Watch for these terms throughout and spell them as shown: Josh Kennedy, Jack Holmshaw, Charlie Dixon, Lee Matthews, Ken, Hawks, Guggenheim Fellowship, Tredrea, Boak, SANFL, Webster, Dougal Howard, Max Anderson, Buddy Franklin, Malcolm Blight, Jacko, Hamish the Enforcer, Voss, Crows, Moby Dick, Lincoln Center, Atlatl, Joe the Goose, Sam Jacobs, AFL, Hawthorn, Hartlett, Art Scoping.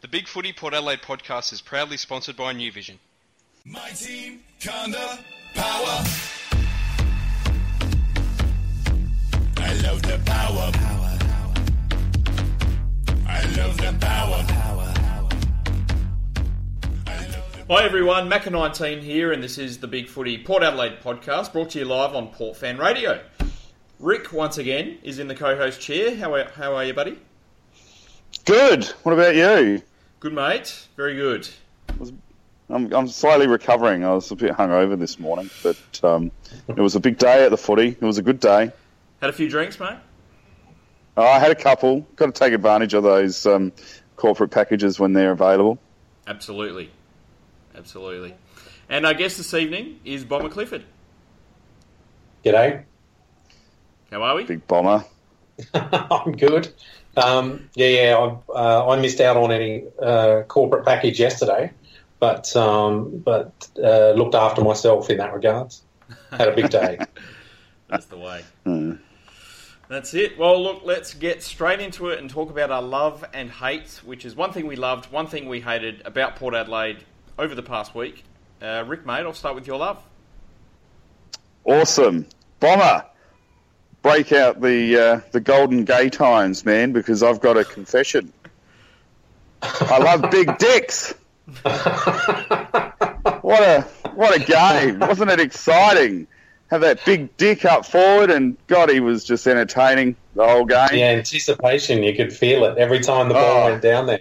The Big Footy Port Adelaide podcast is proudly sponsored by New Vision. My team, Kanda, power. I love the power. I love the power. Hi everyone, Macca19 here, and this is the Big Footy Port Adelaide podcast, brought to you live on Port Fan Radio. Rick, once again, is in the co-host chair. How are you, buddy? Good. What about you? Good, mate. Very good. I'm slightly recovering. I was a bit hungover this morning, but it was a big day at the footy. It was a good day. Had a few drinks, mate? I had a couple. Got to take advantage of those corporate packages when they're available. Absolutely. Absolutely. And I guess this evening is Bomber Clifford. G'day. How are we? Big Bomber. I'm good. I missed out on any corporate package yesterday, but looked after myself in that regard. Had a big day. That's the way. That's it. Well, look, let's get straight into it and talk about our love and hate, which is one thing we loved, one thing we hated about Port Adelaide over the past week. Rick, mate, I'll start with your love. Awesome. Bomber, break out the golden gay times, man, because I've got a confession. I love big dicks. What a game. Wasn't it exciting? Have that big dick up forward, and God, he was just entertaining the whole game. Yeah, anticipation, you could feel it every time the ball went down there.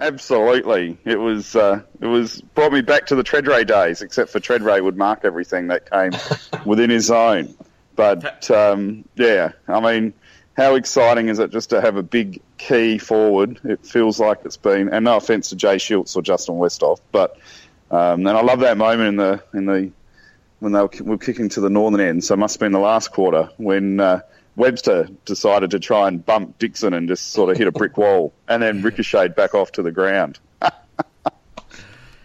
Absolutely. It was brought me back to the Tredrea days, except for Tredrea would mark everything that came within his zone. But, yeah, I mean, how exciting is it just to have a big key forward? It feels like it's been, and no offence to Jay Schiltz or Justin Westhoff, but and I love that moment in the when they were kicking to the northern end, so it must have been the last quarter, when Webster decided to try and bump Dixon and just sort of hit a brick wall and then ricocheted back off to the ground.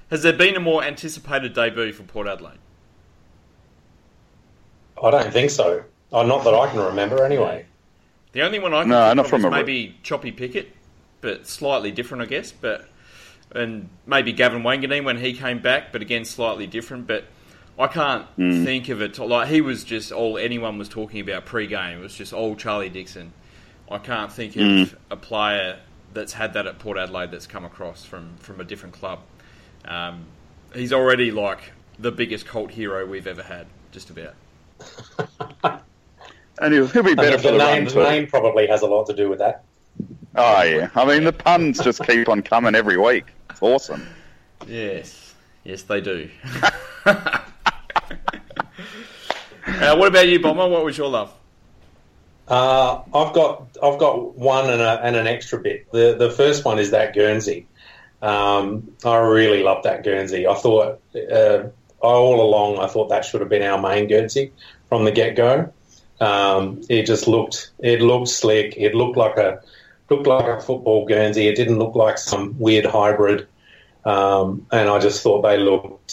Has there been a more anticipated debut for Port Adelaide? I don't think so. Oh, not that I can remember, anyway. The only one I can remember is maybe Choppy Pickett, but slightly different, I guess. And maybe Gavin Wanganeen when he came back, but again, slightly different. But I can't think of it. Like, he was just all anyone was talking about pre-game. It was just old Charlie Dixon. I can't think of a player that's had that at Port Adelaide that's come across from a different club. He's already, like, the biggest cult hero we've ever had, just about. And he'll be better for the run too. The name probably has a lot to do with that. Oh yeah, I mean the puns just keep on coming every week. It's awesome. Yes they do. What about you, Bomber? What was your love? I've got one and an extra bit. The first one is that Guernsey. I really loved that Guernsey. I thought. All along, I thought that should have been our main Guernsey from the get-go. It just looked slick. It looked like a football Guernsey. It didn't look like some weird hybrid. And I just thought they looked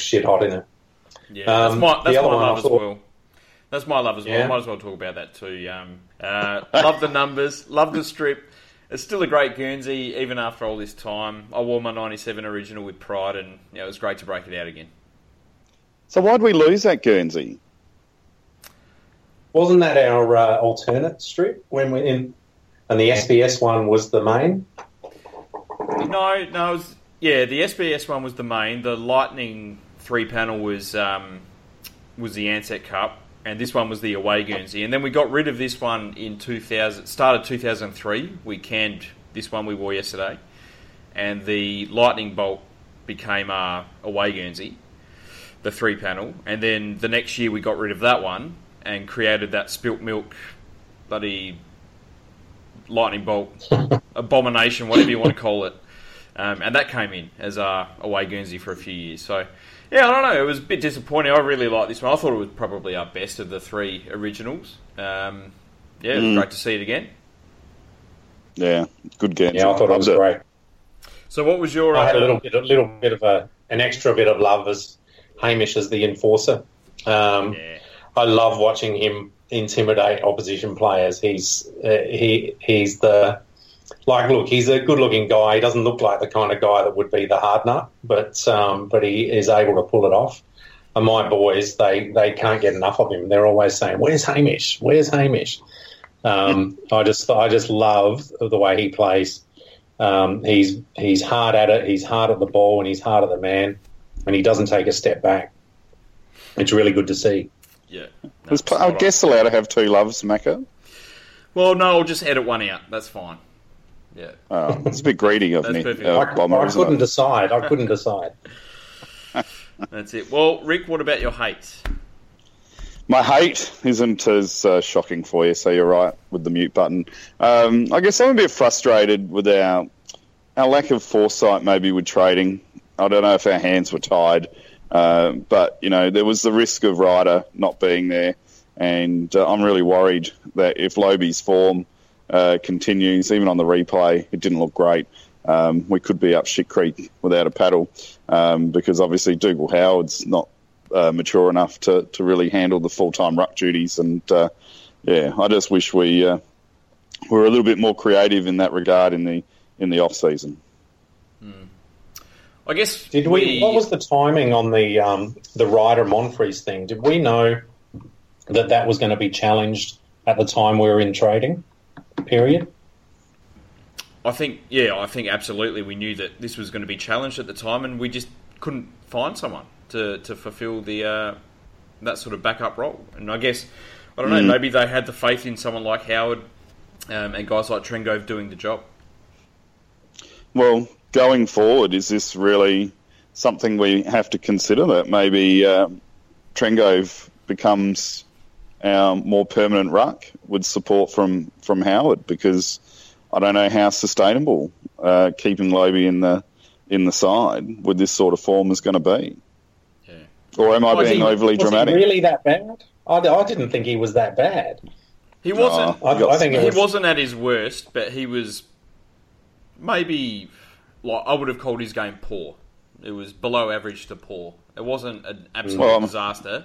shit hot in it. Yeah, that's my love as well. That's my love as well. Yeah. I might as well talk about that too. Love the numbers. Love the strip. It's still a great Guernsey even after all this time. I wore my 97 original with pride, and yeah, it was great to break it out again. So why'd we lose that Guernsey? Wasn't that our alternate strip when we in, and the SBS one was the main? No. The SBS one was the main. The Lightning 3-panel was the Ansett Cup, and this one was the away Guernsey. And then we got rid of this one in 2000. Started 2003. We canned this one we wore yesterday, and the Lightning Bolt became our away Guernsey. The 3-panel, and then the next year we got rid of that one and created that spilt milk, bloody lightning bolt abomination, whatever you want to call it, and that came in as our away Guernsey for a few years. So, yeah, I don't know. It was a bit disappointing. I really liked this one. I thought it was probably our best of the three originals. It was great to see it again. Yeah, good Guernsey. Yeah, I thought it was great. So, what was your? I had a little bit of an extra bit of love as Hamish as the enforcer. I love watching him intimidate opposition players. He's like, look, he's a good-looking guy. He doesn't look like the kind of guy that would be the hard nut, but he is able to pull it off. And my boys, they can't get enough of him. They're always saying, "Where's Hamish? Where's Hamish?" I just love the way he plays. He's hard at it. He's hard at the ball, and he's hard at the man, and he doesn't take a step back. It's really good to see. Yeah, no, I guess allowed to have two loves, Macca. Well, no, I'll just edit one out. That's fine. Yeah, it's a bit greedy of me. I couldn't decide. I couldn't decide. That's it. Well, Rick, what about your hate? My hate isn't as shocking for you, so you're right with the mute button. I guess I'm a bit frustrated with our lack of foresight maybe with trading. I don't know if our hands were tied, but, you know, there was the risk of Ryder not being there, and I'm really worried that if Lobie's form continues, even on the replay, it didn't look great. We could be up shit creek without a paddle because obviously Dougal Howard's not mature enough to really handle the full-time ruck duties. And, I just wish we were a little bit more creative in that regard in the off-season. I guess... What was the timing on the Ryder Monfries thing? Did we know that was going to be challenged at the time we were in trading, period? I think absolutely we knew that this was going to be challenged at the time, and we just couldn't find someone to fulfil the that sort of backup role. And I guess, I don't know, maybe they had the faith in someone like Howard and guys like Trengove doing the job. Well, going forward, is this really something we have to consider, that maybe Trengove becomes our more permanent ruck with support from Howard? Because I don't know how sustainable keeping Lobie in the side with this sort of form is going to be. Yeah. Or am I being overly dramatic? Was he really that bad? I didn't think he was that bad. He wasn't. He wasn't at his worst, but he was maybe, like, I would have called his game poor. It was below average to poor. It wasn't an absolute disaster,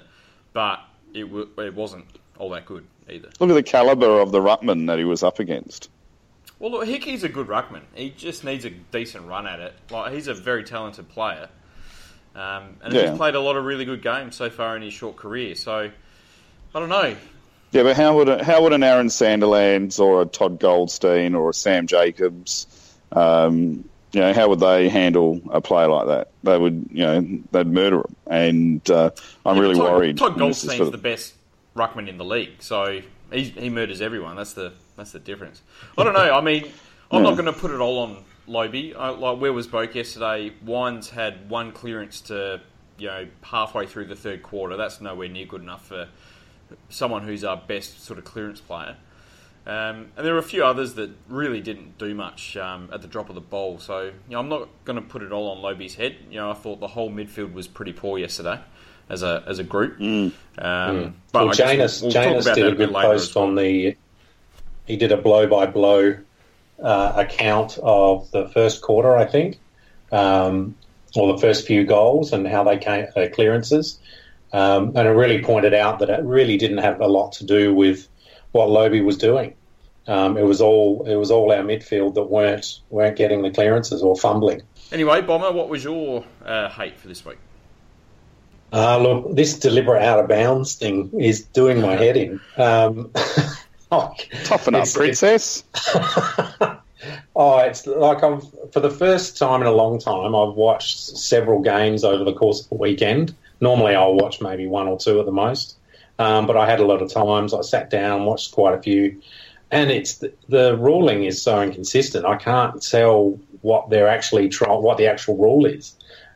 but it wasn't all that good either. Look at the calibre of the ruckman that he was up against. Well, look, Hickey's a good ruckman. He just needs a decent run at it. Like, he's a very talented player. He's played a lot of really good games so far in his short career. So, I don't know. Yeah, but how would an Aaron Sanderlands or a Todd Goldstein or a Sam Jacobs, how would they handle a player like that? They would, they'd murder him. And I'm really worried. Todd Goldstein's the best ruckman in the league, so he murders everyone. That's the difference. I don't know. I mean, I'm not going to put it all on Lobie. Where was Boak yesterday? Wines had one clearance to, halfway through the third quarter. That's nowhere near good enough for someone who's our best sort of clearance player. And there were a few others that really didn't do much at the drop of the ball. So, I'm not going to put it all on Lobie's head. I thought the whole midfield was pretty poor yesterday as a group. But Janus did a good post on the... He did a blow-by-blow account of the first quarter, I think, or the first few goals and how they came, their clearances. And it really pointed out that it really didn't have a lot to do with what Lobie was doing. It was all our midfield that weren't getting the clearances or fumbling. Anyway, Bomber, what was your hate for this week? Look, this deliberate out-of-bounds thing is doing my head in. Toughen up, princess. It's like I've, for the first time in a long time, I've watched several games over the course of the weekend. Normally I'll watch maybe one or two at the most, but I had a lot of times. I sat down, watched quite a few, and it's the ruling is so inconsistent. I can't tell what they're actually what the actual rule is,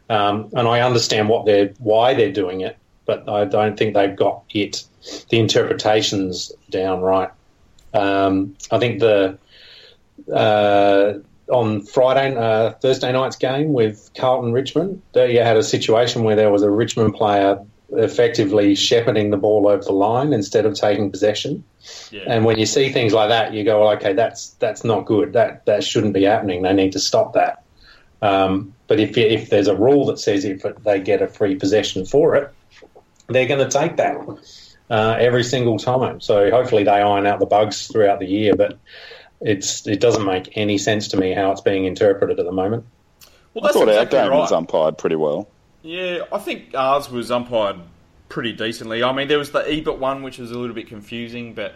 and I understand why they're doing it, but I don't think they've got it. The interpretations down right. I think on Thursday night's game with Carlton Richmond, there you had a situation where there was a Richmond player effectively shepherding the ball over the line instead of taking possession. Yeah. And when you see things like that, you go, well, okay, that's not good. That shouldn't be happening. They need to stop that. But if there's a rule that says if they get a free possession for it, they're going to take that every single time. So hopefully they iron out the bugs throughout the year. But it doesn't make any sense to me how it's being interpreted at the moment. Well, that's our game was umpired pretty well. Yeah, I think ours was umpired pretty decently. I mean, there was the Ebert one, which was a little bit confusing, but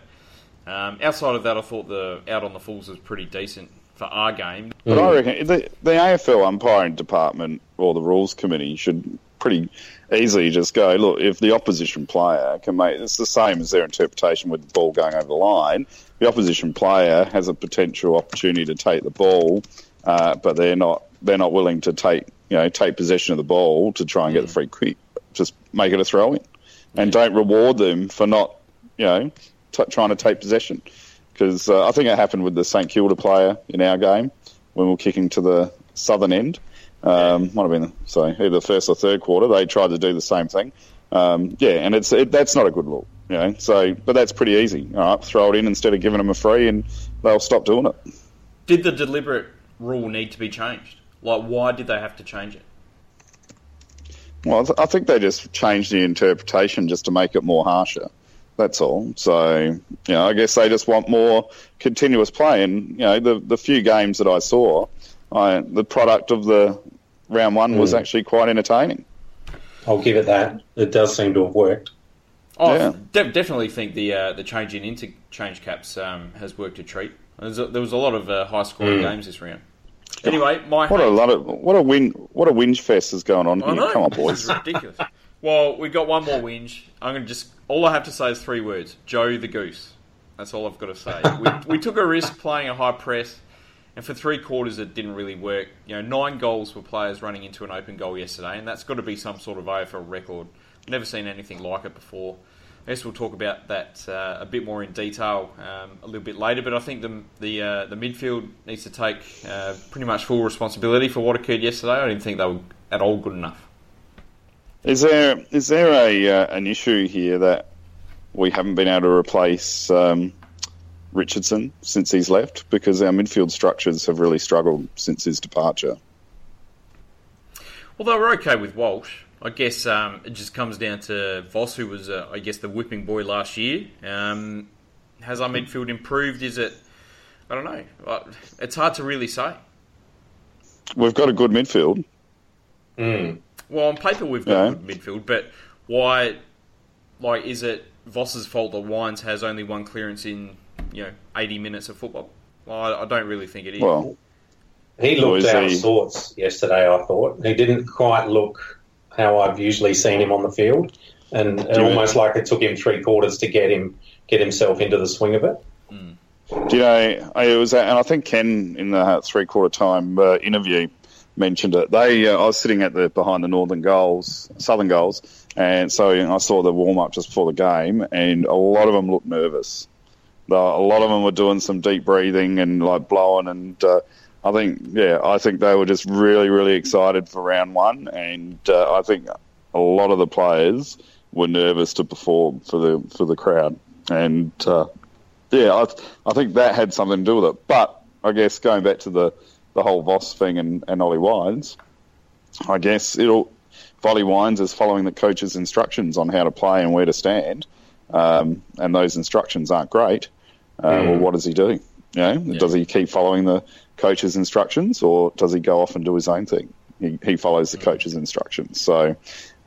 outside of that, I thought the out on the fools was pretty decent for our game. But I reckon the AFL umpiring department or the rules committee should pretty easily just go, look, if the opposition player can make... It's the same as their interpretation with the ball going over the line. The opposition player has a potential opportunity to take the ball, but they're not willing to take possession of the ball to try and get the free kick. Just make it a throw-in. And don't reward them for not, trying to take possession. Because I think it happened with the St Kilda player in our game when we were kicking to the southern end. Might have been either the first or third quarter. They tried to do the same thing. And that's not a good look. But that's pretty easy. All right, throw it in instead of giving them a free, and they'll stop doing it. Did the deliberate rule need to be changed? Like, why did they have to change it? Well, I think they just changed the interpretation just to make it more harsher. That's all. So, I guess they just want more continuous play. And, the few games that I saw, the product of the round one was actually quite entertaining. I'll give it that. It does seem to have worked. Definitely think the change in interchange caps has worked a treat. There was a lot of high-scoring games this round. Anyway, what a whinge fest is going on here. Come on, boys. This is ridiculous. Well, we've got one more whinge. I'm going to all I have to say is three words. Joe the Goose. That's all I've got to say. We took a risk playing a high press, and for three quarters it didn't really work. 9 goals for players running into an open goal yesterday, and that's got to be some sort of AFL record. Never seen anything like it before. I guess we'll talk about that a bit more in detail a little bit later, but I think the midfield needs to take pretty much full responsibility for what occurred yesterday. I didn't think they were at all good enough. Is there an issue here that we haven't been able to replace Richardson since he's left? Because our midfield structures have really struggled since his departure. Well, they were okay with Walsh. I guess it just comes down to Voss, who was, the whipping boy last year. Has our midfield improved? Is it... I don't know. It's hard to really say. We've got a good midfield. Mm. Well, on paper we've got a good midfield, but why... Like, is it Voss's fault that Wines has only one clearance in, 80 minutes of football? Well, I don't really think it is. Well, he looked out of sorts yesterday, I thought. He didn't quite look... how I've usually seen him on the field, and almost like it took him three quarters to get himself into the swing of it. Mm. Do you know, it was, and I think Ken in the three-quarter time interview mentioned it. I was sitting at behind the southern goals, and so I saw the warm-up just before the game, and a lot of them looked nervous. A lot of them were doing some deep breathing and blowing, and I think they were just really, really excited for round one, and I think a lot of the players were nervous to perform for the crowd, and I think that had something to do with it. But I guess going back to the whole Voss thing and Ollie Wines, I guess Ollie Wines is following the coach's instructions on how to play and where to stand, and those instructions aren't great. Well, what does he do? Does he keep following the coach's instructions, or does he go off and do his own thing? He follows the coach's instructions. So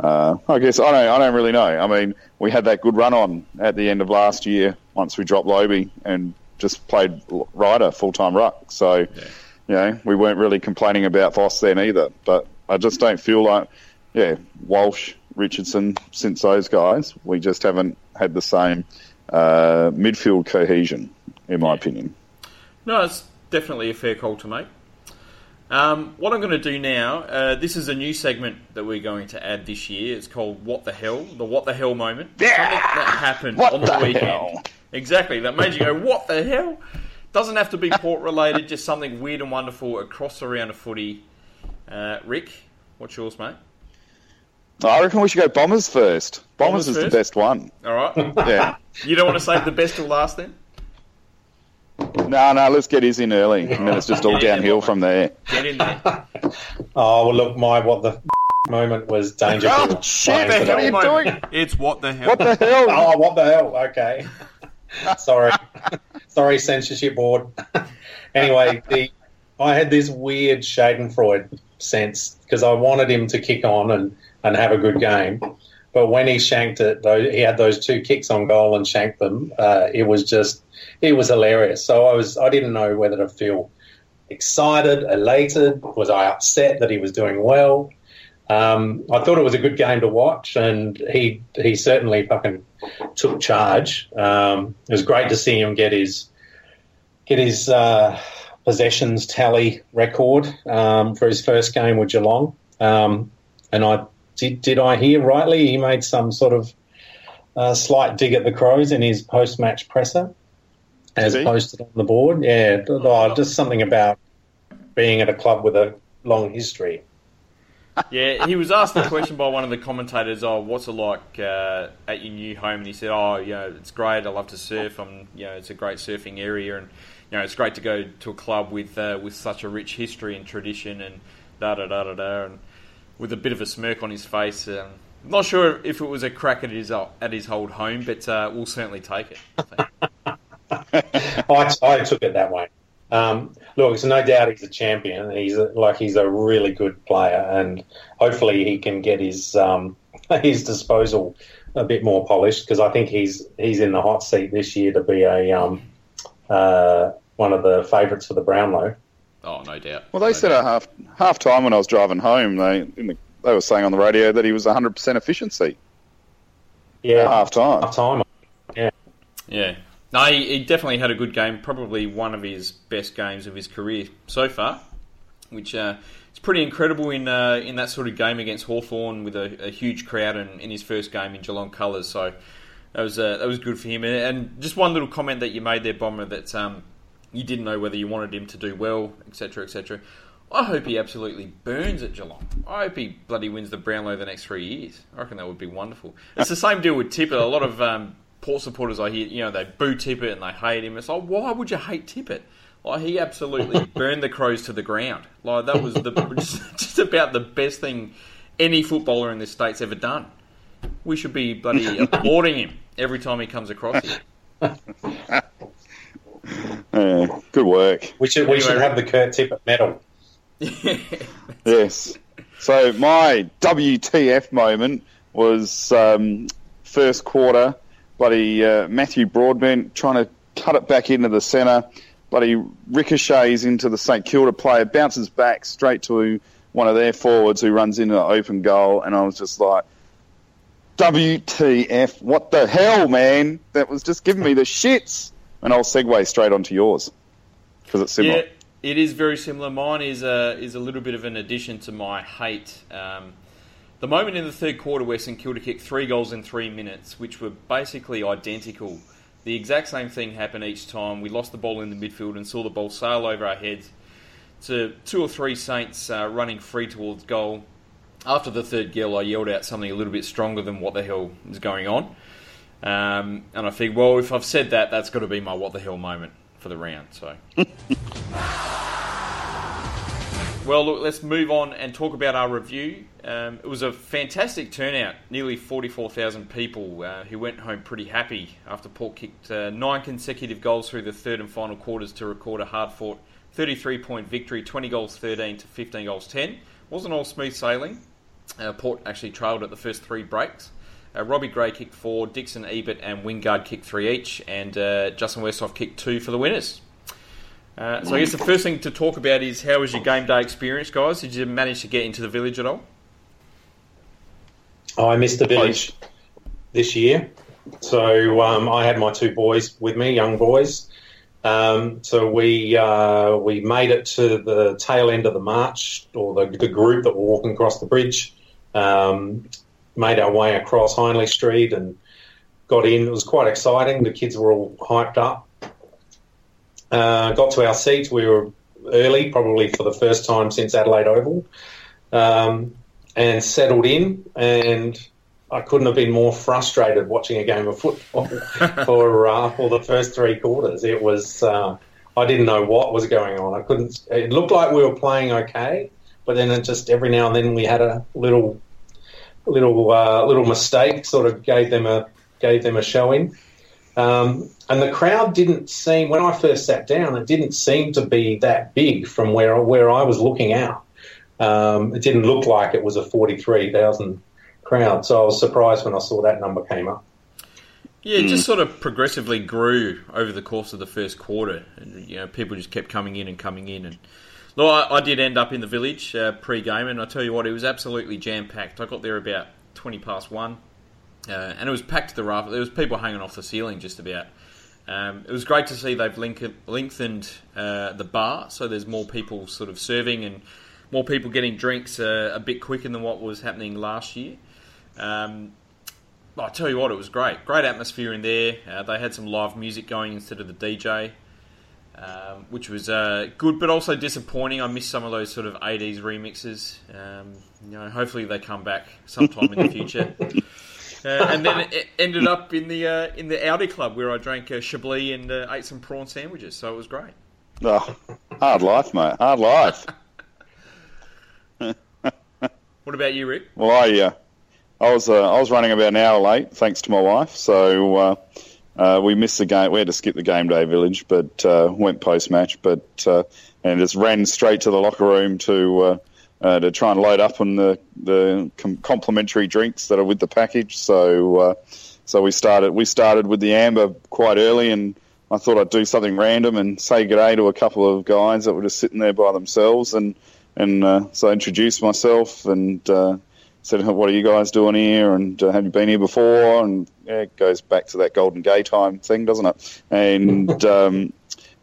I guess I don't really know. I mean, we had that good run on at the end of last year once we dropped Lobie and just played Ryder full-time ruck. So, we weren't really complaining about Voss then either. But I just don't feel like, Walsh, Richardson, since those guys, we just haven't had the same midfield cohesion, in my opinion. No, it's definitely a fair call to make. What I'm going to do now, this is a new segment that we're going to add this year. It's called What the Hell, the What the Hell moment. Yeah! Something that happened on the weekend. Hell? Exactly, that made you go, what the hell? Doesn't have to be Port related, just something weird and wonderful across the round of footy. Rick, what's yours, mate? I reckon we should go Bombers first. Bombers is first? The best one. All right. Yeah. You don't want to save the best till last then? No, let's get his in early, and then it's just all downhill from there. Get in there. Oh, well, look, my what the moment was danger. Oh, shit, what are you doing? It's what the hell. What the hell? Oh, what the hell, okay. Sorry. Sorry, censorship board. Anyway, I had this weird Schadenfreude sense because I wanted him to kick on and have a good game. But when he shanked it, though, he had those two kicks on goal and shanked them. It was hilarious. So I didn't know whether to feel excited, elated. Was I upset that he was doing well? I thought it was a good game to watch, and he certainly fucking took charge. It was great to see him get his possessions tally record for his first game with Geelong. And I did I hear rightly he made some sort of slight dig at the Crows in his post-match presser as posted on the board. Yeah, just something about being at a club with a long history. Yeah, he was asked the question by one of the commentators, what's it like at your new home? And he said, it's great, I love to surf, it's a great surfing area, and it's great to go to a club with such a rich history and tradition and da-da-da-da-da, and with a bit of a smirk on his face. I'm not sure if it was a crack at his old home, but we'll certainly take it. I took it that way. Look, it's no doubt he's a champion. He's a really good player, and hopefully he can get his disposal a bit more polished, because I think he's in the hot seat this year to be one of the favourites for the Brownlow. Oh, no doubt. Well, they said at half time when I was driving home, they were saying on the radio that he was 100% efficiency. Yeah, at half time. Half time. Yeah. Yeah. No, he definitely had a good game, probably one of his best games of his career so far, which is pretty incredible in that sort of game against Hawthorn with a huge crowd and in his first game in Geelong colours. So that was good for him. And just one little comment that you made there, Bomber, that you didn't know whether you wanted him to do well, etc., etc. I hope he absolutely burns at Geelong. I hope he bloody wins the Brownlow the next 3 years. I reckon that would be wonderful. It's the same deal with Tippett. A lot of... Port supporters, I hear, they boo Tippett and they hate him. It's like, why would you hate Tippett? Like, he absolutely burned the Crows to the ground. Like, that was just about the best thing any footballer in this state's ever done. We should be bloody applauding him every time he comes across here. Yeah, good work. We should have the Kurt Tippett medal. Yes. So my WTF moment was first quarter. Bloody Matthew Broadbent trying to cut it back into the centre. Bloody ricochets into the St Kilda player, bounces back straight to one of their forwards who runs into the open goal. And I was just like, WTF, what the hell, man? That was just giving me the shits. And I'll segue straight onto yours because it's similar. Yeah, it is very similar. Mine is a little bit of an addition to my hate. The moment in the third quarter where St Kilda kicked 3 goals in 3 minutes, which were basically identical. The exact same thing happened each time. We lost the ball in the midfield and saw the ball sail over our heads to 2 or 3 Saints running free towards goal. After the third goal, I yelled out something a little bit stronger than what the hell is going on. And I think, well, if I've said that, that's got to be my what the hell moment for the round. So... Well, look, let's move on and talk about our review. It was a fantastic turnout. Nearly 44,000 people who went home pretty happy after Port kicked 9 consecutive goals through the third and final quarters to record a hard-fought 33-point victory, 20 goals 13 to 15 goals 10. Wasn't all smooth sailing. Port actually trailed at the first 3 breaks. Robbie Gray kicked 4, Dixon, Ebert and Wingard kicked 3 each, and Justin Westhoff kicked 2 for the winners. So I guess the first thing to talk about is how was your game day experience, guys? Did you manage to get into the village at all? I missed the village this year. So I had my 2 boys with me, young boys. So we made it to the tail end of the march, or the group that were walking across the bridge, made our way across Hindley Street and got in. It was quite exciting. The kids were all hyped up. Got to our seats. We were early, probably for the first time since Adelaide Oval, and settled in. And I couldn't have been more frustrated watching a game of football for the first 3 quarters. It was I didn't know what was going on. I couldn't. It looked like we were playing okay, but then it just every now and then we had a little mistake, sort of gave them a show in. And the crowd didn't seem, when I first sat down, it didn't seem to be that big from where I was looking out. It didn't look like it was a 43,000 crowd, so I was surprised when I saw that number came up. Yeah, it just sort of progressively grew over the course of the first quarter, and you know, people just kept coming in. And look, I did end up in the village pre-game, and I tell you what, it was absolutely jam-packed. I got there about 1:20, and it was packed to the raft. There was people hanging off the ceiling just about. It was great to see they've lengthened the bar, so there's more people sort of serving and more people getting drinks a bit quicker than what was happening last year. I tell you what, it was great. Great atmosphere in there. They had some live music going instead of the DJ, which was good, but also disappointing. I missed some of those sort of 80s remixes. You know, hopefully they come back sometime in the future. And then it ended up in the Audi Club where I drank Chablis and ate some prawn sandwiches. So it was great. Oh, hard life, mate. Hard life. What about you, Rick? Well, I was running about an hour late, thanks to my wife. So we missed the game. We had to skip the game day village, but went post match. But and just ran straight to the locker room to try and load up on the complimentary drinks that are with the package. So so we started with the amber quite early, and I thought I'd do something random and say good day to a couple of guys that were just sitting there by themselves, and so I introduced myself and. Said, what are you guys doing here, and have you been here before? And it goes back to that golden gay time thing, doesn't it? And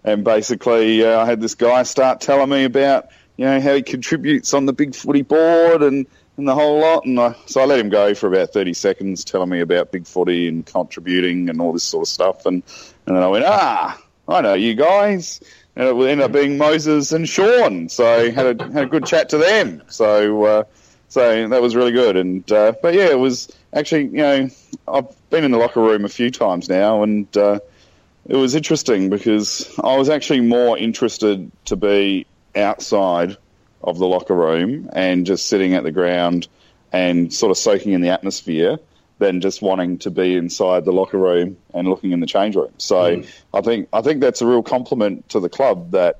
and basically I had this guy start telling me about, you know, how he contributes on the Big Footy board and the whole lot. And so I let him go for about 30 seconds telling me about Big Footy and contributing and all this sort of stuff. And then I went, I know you guys. And it would end up being Moses and Sean. So I had a good chat to them. So... So that was really good, and but yeah, it was actually, you know, I've been in the locker room a few times now, and it was interesting because I was actually more interested to be outside of the locker room and just sitting at the ground and sort of soaking in the atmosphere than just wanting to be inside the locker room and looking in the change room. So I think that's a real compliment to the club that.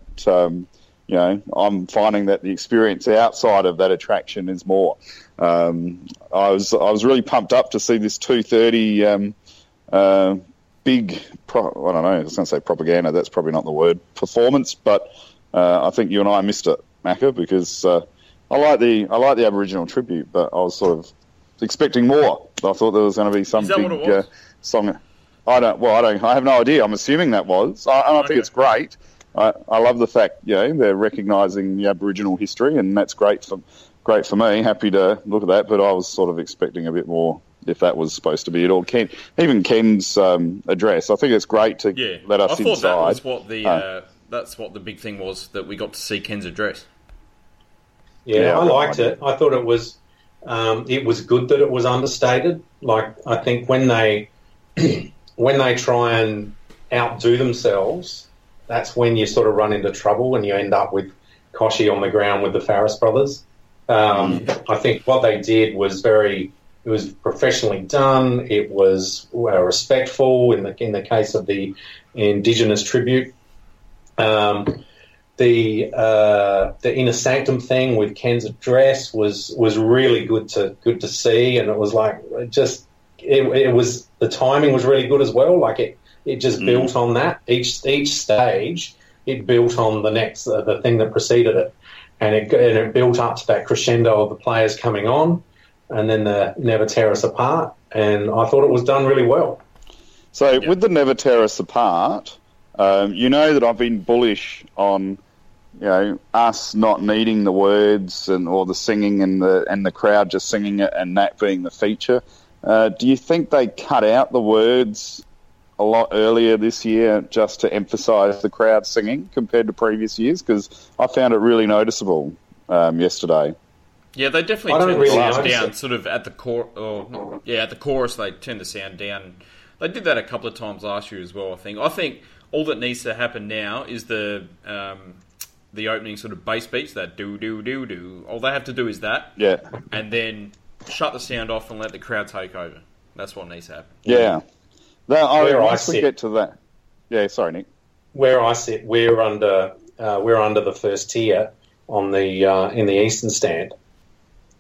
You know, I'm finding that the experience outside of that attraction is more. I was really pumped up to see this 2:30 I don't know. I was going to say propaganda. That's probably not the word. Performance, but I think you and I missed it, Macca, because I like the Aboriginal tribute, but I was sort of expecting more. I thought there was going to be some big song. I don't. I have no idea. I'm assuming that was. I think it's great. I love the fact, you know, they're recognising the Aboriginal history, and that's great for me. Happy to look at that, but I was sort of expecting a bit more if that was supposed to be it. Or Ken's address, I think it's great to let us inside. I thought that was that's what the big thing was, that we got to see Ken's address. Yeah, I liked it. I thought it was good that it was understated. Like, I think when they try and outdo themselves. That's when you sort of run into trouble and you end up with Koshy on the ground with the Farris brothers. I think what they did was it was professionally done. It was respectful in the case of the Indigenous tribute. The Inner Sanctum thing with Ken's address was really good to see, and it was like it was the timing was really good as well. Like it. It just built on that. Each stage, it built on the next, the thing that preceded it, and it built up to that crescendo of the players coming on, and then the Never Tear Us Apart. And I thought it was done really well. So with the Never Tear Us Apart, you know that I've been bullish on, you know, us not needing the words or the singing and the crowd just singing it and that being the feature. Do you think they cut out the words a lot earlier this year just to emphasise the crowd singing compared to previous years? Because I found it really noticeable yesterday. Yeah, they definitely turned the sound down sort of at the at the chorus they turned the sound down. They did that a couple of times last year as well, I think. I think all that needs to happen now is the opening sort of bass beats, that do-do-do-do. All they have to do is that. Yeah. And then shut the sound off and let the crowd take over. That's what needs to happen. Yeah. Get to that. Yeah, sorry, Nick. Where I sit, we're under the first tier on the in the eastern stand,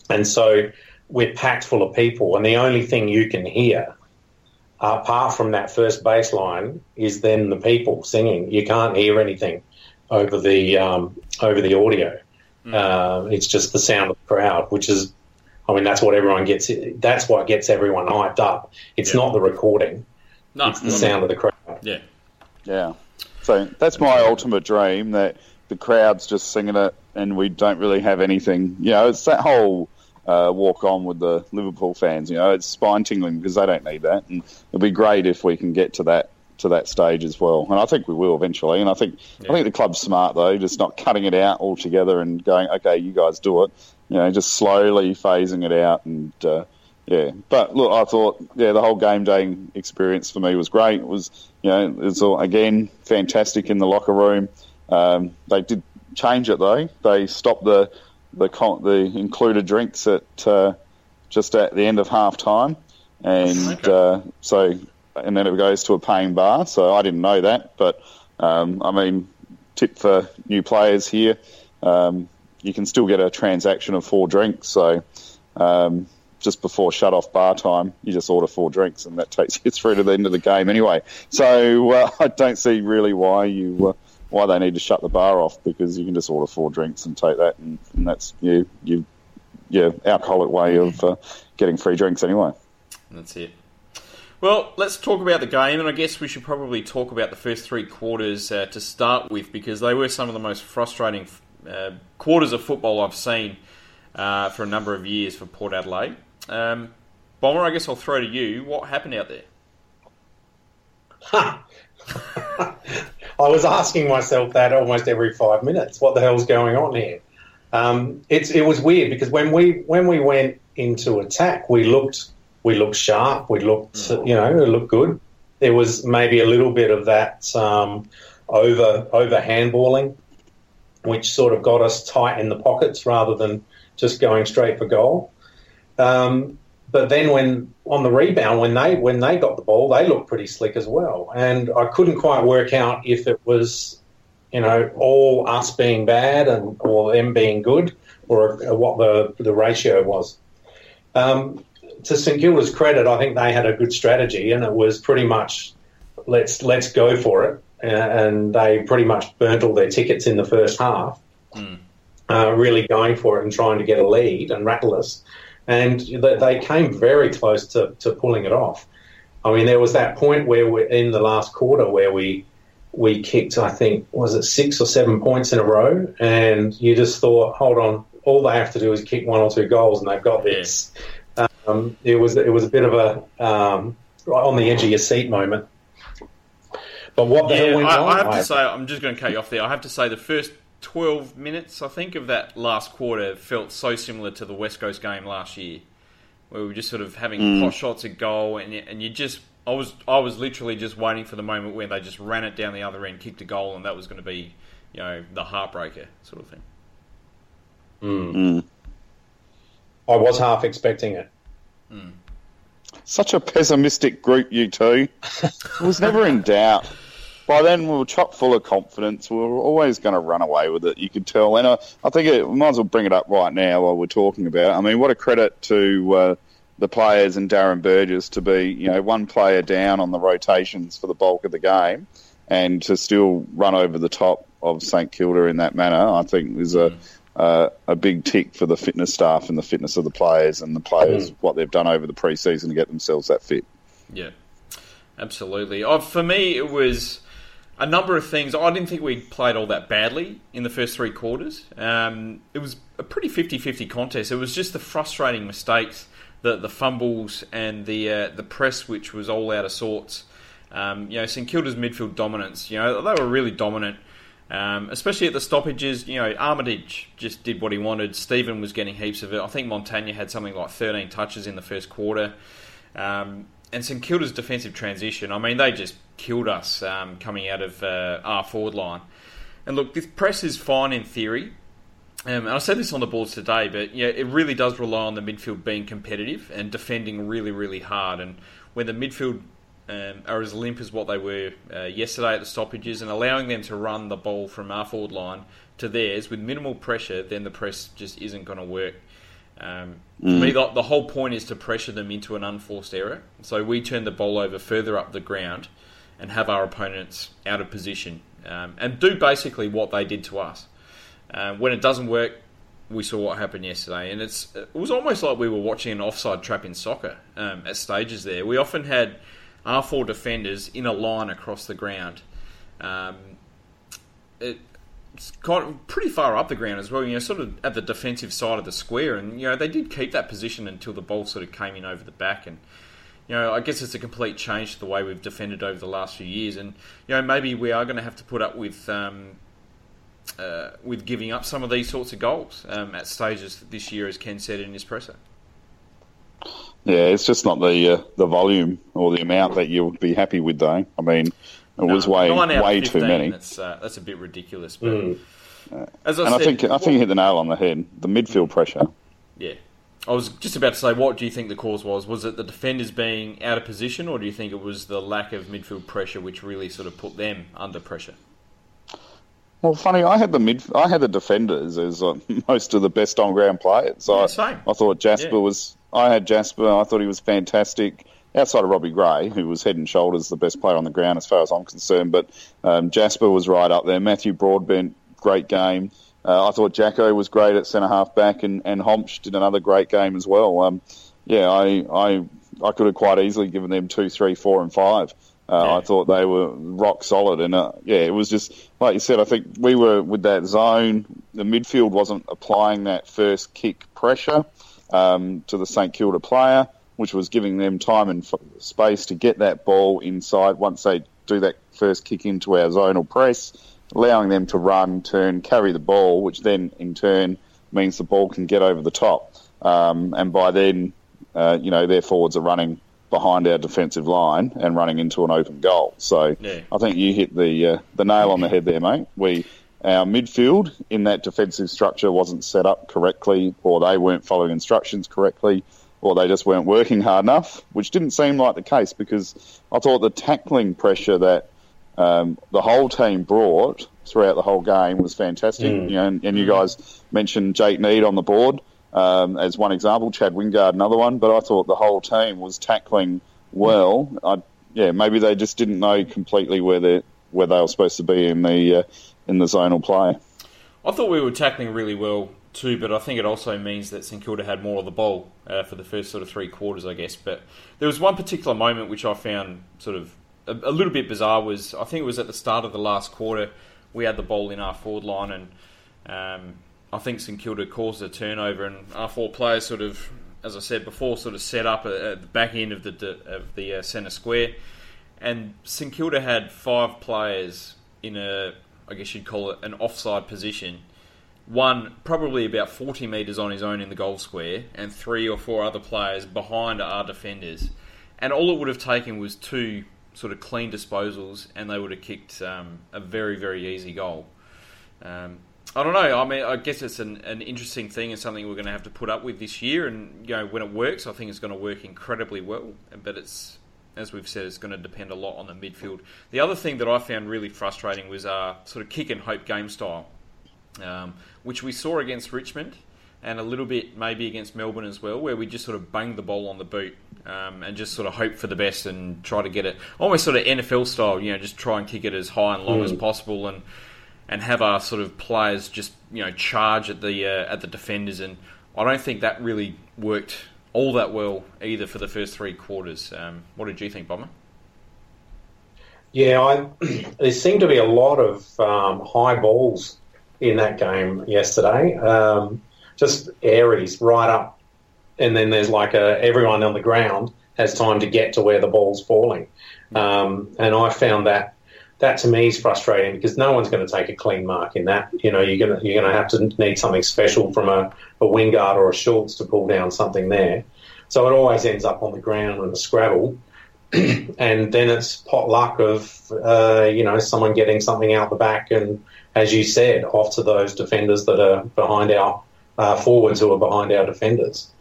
and so we're packed full of people, and the only thing you can hear apart from that first bass line is then the people singing. You can't hear anything over the audio. It's just the sound of the crowd, which is, I mean, that's what everyone gets. That's what gets everyone hyped up. It's not the recording. No, it's the sound of the crowd. Yeah. Yeah. So that's my ultimate dream, that the crowd's just singing it and we don't really have anything. You know, it's that whole walk on with the Liverpool fans. You know, it's spine tingling because they don't need that. And it'd be great if we can get to that stage as well. And I think we will eventually. And I think the club's smart, though, just not cutting it out altogether and going, okay, you guys do it. You know, just slowly phasing it out and, yeah. But, look, I thought, yeah, the whole game day experience for me was great. It was, you know, it's all, again, fantastic in the locker room. They did change it, though. They stopped the included drinks at just at the end of half-time. And and then it goes to a paying bar. So I didn't know that. But, I mean, tip for new players here, you can still get a transaction of 4 drinks. So just before shut-off bar time, you just order 4 drinks, and that takes you through to the end of the game anyway. So I don't see really why they need to shut the bar off, because you can just order 4 drinks and take that, and that's your alcoholic way of getting free drinks anyway. That's it. Well, let's talk about the game, and I guess we should probably talk about the first 3 quarters to start with, because they were some of the most frustrating quarters of football I've seen for a number of years for Port Adelaide. Bomber, I guess I'll throw to you. What happened out there? I was asking myself that almost every 5 minutes. What the hell's going on here? It was weird because when we went into attack, we looked sharp. We looked, you know, it looked good. There was maybe a little bit of that over handballing, which sort of got us tight in the pockets rather than just going straight for goal. But then when on the rebound, when they got the ball, they looked pretty slick as well. And I couldn't quite work out if it was, you know, all us being bad and or them being good, or what the ratio was. To St Kilda's credit, I think they had a good strategy, and it was pretty much let's go for it. And they pretty much burnt all their tickets in the first half, really going for it and trying to get a lead and rattle us. And they came very close to pulling it off. I mean, there was that point where we're in the last quarter where we kicked, I think, was it 6 or 7 points in a row? And you just thought, hold on, all they have to do is kick 1 or 2 goals and they've got this. It was a bit of a on the edge of your seat moment. But what the hell went on? I have to say, I'm just going to cut you off there. I have to say the first 12 minutes, I think, of that last quarter felt so similar to the West Coast game last year, where we were just sort of having pot shots at goal, and you just, I was literally just waiting for the moment when they just ran it down the other end, kicked a goal, and that was going to be, you know, the heartbreaker sort of thing. I was half expecting it. Such a pessimistic group, you two. It was never in doubt. By then, we were chock full of confidence. We were always going to run away with it, you could tell. And I think we might as well bring it up right now while we're talking about it. I mean, what a credit to the players and Darren Burgess to be, you know, one player down on the rotations for the bulk of the game and to still run over the top of St Kilda in that manner. I think there's a big tick for the fitness staff and the fitness of the players and the players, what they've done over the pre-season to get themselves that fit. Yeah, absolutely. For me, it was a number of things. I didn't think we played all that badly in the first 3 quarters. It was a pretty 50-50 contest. It was just the frustrating mistakes, the fumbles and the press, which was all out of sorts. You know, St Kilda's midfield dominance, you know, they were really dominant, especially at the stoppages. You know, Armitage just did what he wanted. Stephen was getting heaps of it. I think Montagna had something like 13 touches in the first quarter. And St Kilda's defensive transition, I mean, they just killed us coming out of our forward line. And look, this press is fine in theory. And I said this on the boards today, but yeah, it really does rely on the midfield being competitive and defending really, really hard. And when the midfield are as limp as what they were yesterday at the stoppages, and allowing them to run the ball from our forward line to theirs with minimal pressure, then the press just isn't going to work. For me, the whole point is to pressure them into an unforced error. So we turn the ball over further up the ground and have our opponents out of position, and do basically what they did to us. When it doesn't work, we saw what happened yesterday, and it was almost like we were watching an offside trap in soccer at stages there. We often had our four defenders in a line across the ground. It's pretty far up the ground as well, sort of at the defensive side of the square, and they did keep that position until the ball sort of came in over the back, and I guess it's a complete change to the way we've defended over the last few years, and maybe we are going to have to put up with giving up some of these sorts of goals at stages this year, as Ken said in his presser. Yeah, it's just not the volume or the amount that you would be happy with, though. I mean, it was way too many. That's a bit ridiculous. But as I said, I think you hit the nail on the head. The midfield pressure. Yeah, I was just about to say, what do you think the cause was? Was it the defenders being out of position, or do you think it was the lack of midfield pressure which really sort of put them under pressure? Well, funny, I had the defenders as most of the best on-ground players. Same. I thought Jasper was. I had Jasper. I thought he was fantastic. Outside of Robbie Gray, who was head and shoulders the best player on the ground as far as I'm concerned, but Jasper was right up there. Matthew Broadbent, great game. I thought Jacko was great at centre half back, and Homsch did another great game as well. I could have quite easily given them 2, 3, 4, and 5. I thought they were rock solid, and it was just like you said. I think we were with that zone. The midfield wasn't applying that first kick pressure to the St Kilda player, which was giving them time and space to get that ball inside. Once they do that first kick into our zonal press, allowing them to run, turn, carry the ball, which then in turn means the ball can get over the top. And by then, their forwards are running behind our defensive line and running into an open goal. So I think you hit the nail on the head there, mate. Our midfield in that defensive structure wasn't set up correctly, or they weren't following instructions correctly, or they just weren't working hard enough, which didn't seem like the case, because I thought the tackling pressure that the whole team brought throughout the whole game was fantastic. And you guys mentioned Jake Need on the board as one example, Chad Wingard another one, but I thought the whole team was tackling well. Maybe they just didn't know completely where they were supposed to be in the zonal play. I thought we were tackling really well too, but I think it also means that St Kilda had more of the ball for the first sort of three quarters, I guess. But there was one particular moment which I found sort of a little bit bizarre. Was, I think it was at the start of the last quarter, we had the ball in our forward line, and I think St Kilda caused a turnover, and our four players sort of, as I said before, sort of set up at the back end of the centre square, and St Kilda had five players in a, I guess you'd call it an offside position. One probably about 40 metres on his own in the goal square, and 3 or 4 other players behind our defenders. And all it would have taken was 2 sort of clean disposals, and they would have kicked a very, very easy goal. I don't know. I mean, I guess it's an interesting thing and something we're going to have to put up with this year. And when it works, I think it's going to work incredibly well. But it's, as we've said, it's going to depend a lot on the midfield. The other thing that I found really frustrating was our sort of kick and hope game style, which we saw against Richmond and a little bit maybe against Melbourne as well, where we just sort of banged the ball on the boot and just sort of hope for the best and try to get it almost sort of NFL style, just try and kick it as high and long as possible, and have our sort of players just charge at the defenders. And I don't think that really worked all that well either for the first three quarters. What did you think, Bomber? Yeah, there seemed to be a lot of high balls in that game yesterday, just aries right up, and then there's like everyone on the ground has time to get to where the ball's falling, and I found that to me is frustrating, because no one's going to take a clean mark in that. You're going to have to need something special from a Wingard or a Schultz to pull down something there, so it always ends up on the ground in a scrabble. And then it's potluck of someone getting something out the back, and as you said, off to those defenders that are behind our forwards who are behind our defenders.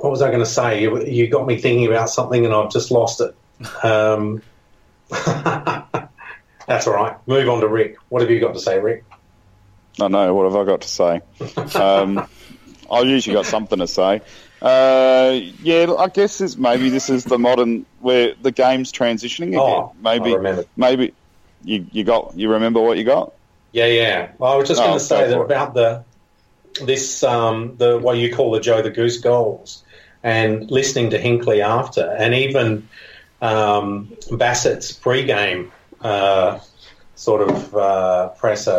What was I going to say? You got me thinking about something and I've just lost it. That's all right. Move on to Rick. What have you got to say, Rick? I know. What have I got to say? I've usually got something to say. Yeah, I guess maybe this is the modern where the game's transitioning again. Oh, maybe you remember what you got. Yeah. Well, I was just going to say that about the what you call the Joe the Goose goals, and listening to Hinkley after, and even Bassett's pre-game presser,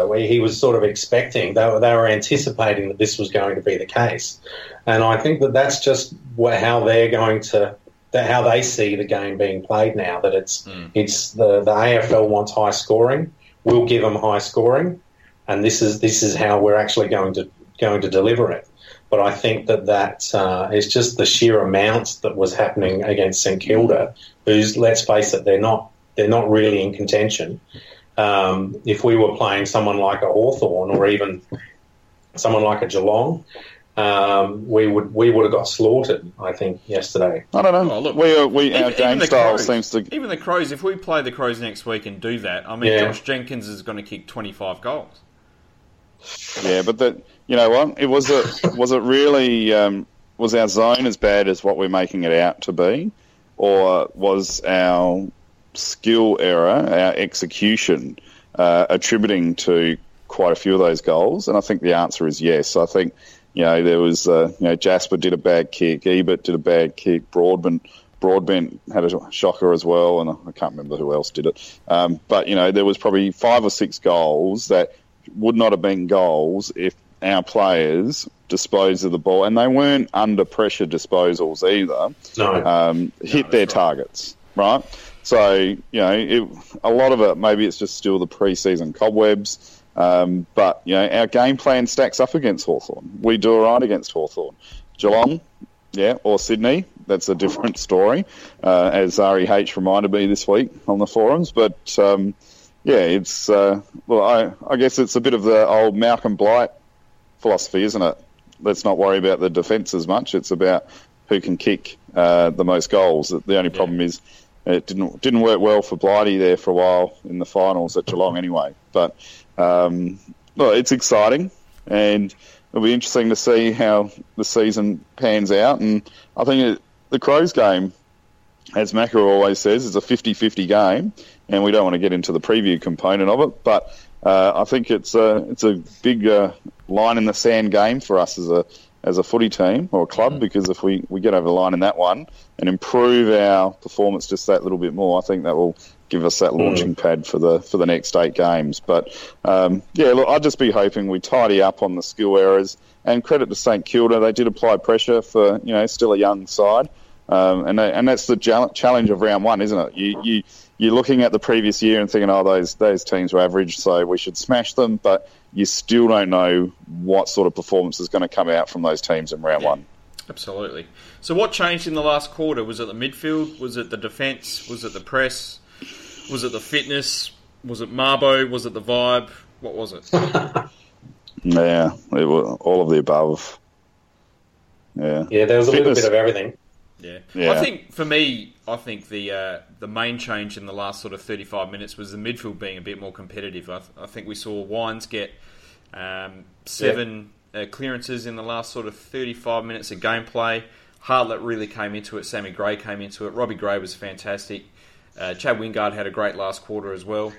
where he was sort of expecting, they were anticipating that this was going to be the case. And I think that's just how they're going to, how they see the game being played now, that it's the AFL wants high scoring, we'll give them high scoring, and this is how we're actually going to deliver it. But I think that it's just the sheer amount that was happening against St Kilda, who's, let's face it, they're not really in contention. If we were playing someone like a Hawthorn or even someone like a Geelong, we would have got slaughtered, I think, yesterday. I don't know. Oh, look, our game style seems to... Even the Crows, if we play the Crows next week and do that, Josh Jenkins is going to kick 25 goals. Yeah, but you know what? Was our zone as bad as what we're making it out to be? Or was our skill error, our execution, attributing to quite a few of those goals? And I think the answer is yes. I think, you know, there was, Jasper did a bad kick, Ebert did a bad kick, Broadbent had a shocker as well, and I can't remember who else did it. But, you know, there was probably 5 or 6 goals that would not have been goals if our players disposed of the ball, and they weren't under pressure disposals either, hit their targets, right? So, you know, a lot of it, maybe it's just still the pre-season cobwebs, but, you know, our game plan stacks up against Hawthorn. We do all right against Hawthorn. Geelong, or Sydney, that's a different story, as REH reminded me this week on the forums. But, it's, I guess it's a bit of the old Malcolm Blight philosophy, isn't it? Let's not worry about the defence as much. It's about who can kick the most goals. The only problem is... It didn't work well for Blighty there for a while in the finals at Geelong anyway. But, it's exciting, and it'll be interesting to see how the season pans out. And I think the Crows game, as Macca always says, is a 50-50 game, and we don't want to get into the preview component of it. But I think it's a big line-in-the-sand game for us as a footy team or a club, because if we get over the line in that one and improve our performance just that little bit more, I think that will give us that launching pad for the next 8 games. But, I'd just be hoping we tidy up on the skill errors. And credit to St Kilda, they did apply pressure for, you know, still a young side. And that's the challenge of round one, isn't it? You're looking at the previous year and thinking, those teams were average, so we should smash them. But you still don't know what sort of performance is going to come out from those teams in round one. Absolutely. So what changed in the last quarter? Was it the midfield? Was it the defence? Was it the press? Was it the fitness? Was it Marbo? Was it the vibe? What was it? Yeah, it was all of the above. Yeah. Yeah, there was a little bit of everything. Yeah. I think the main change in the last sort of 35 minutes was the midfield being a bit more competitive. I think we saw Wines get 7 clearances in the last sort of 35 minutes of gameplay. Hartlett really came into it. Sammy Gray came into it. Robbie Gray was fantastic. Chad Wingard had a great last quarter as well.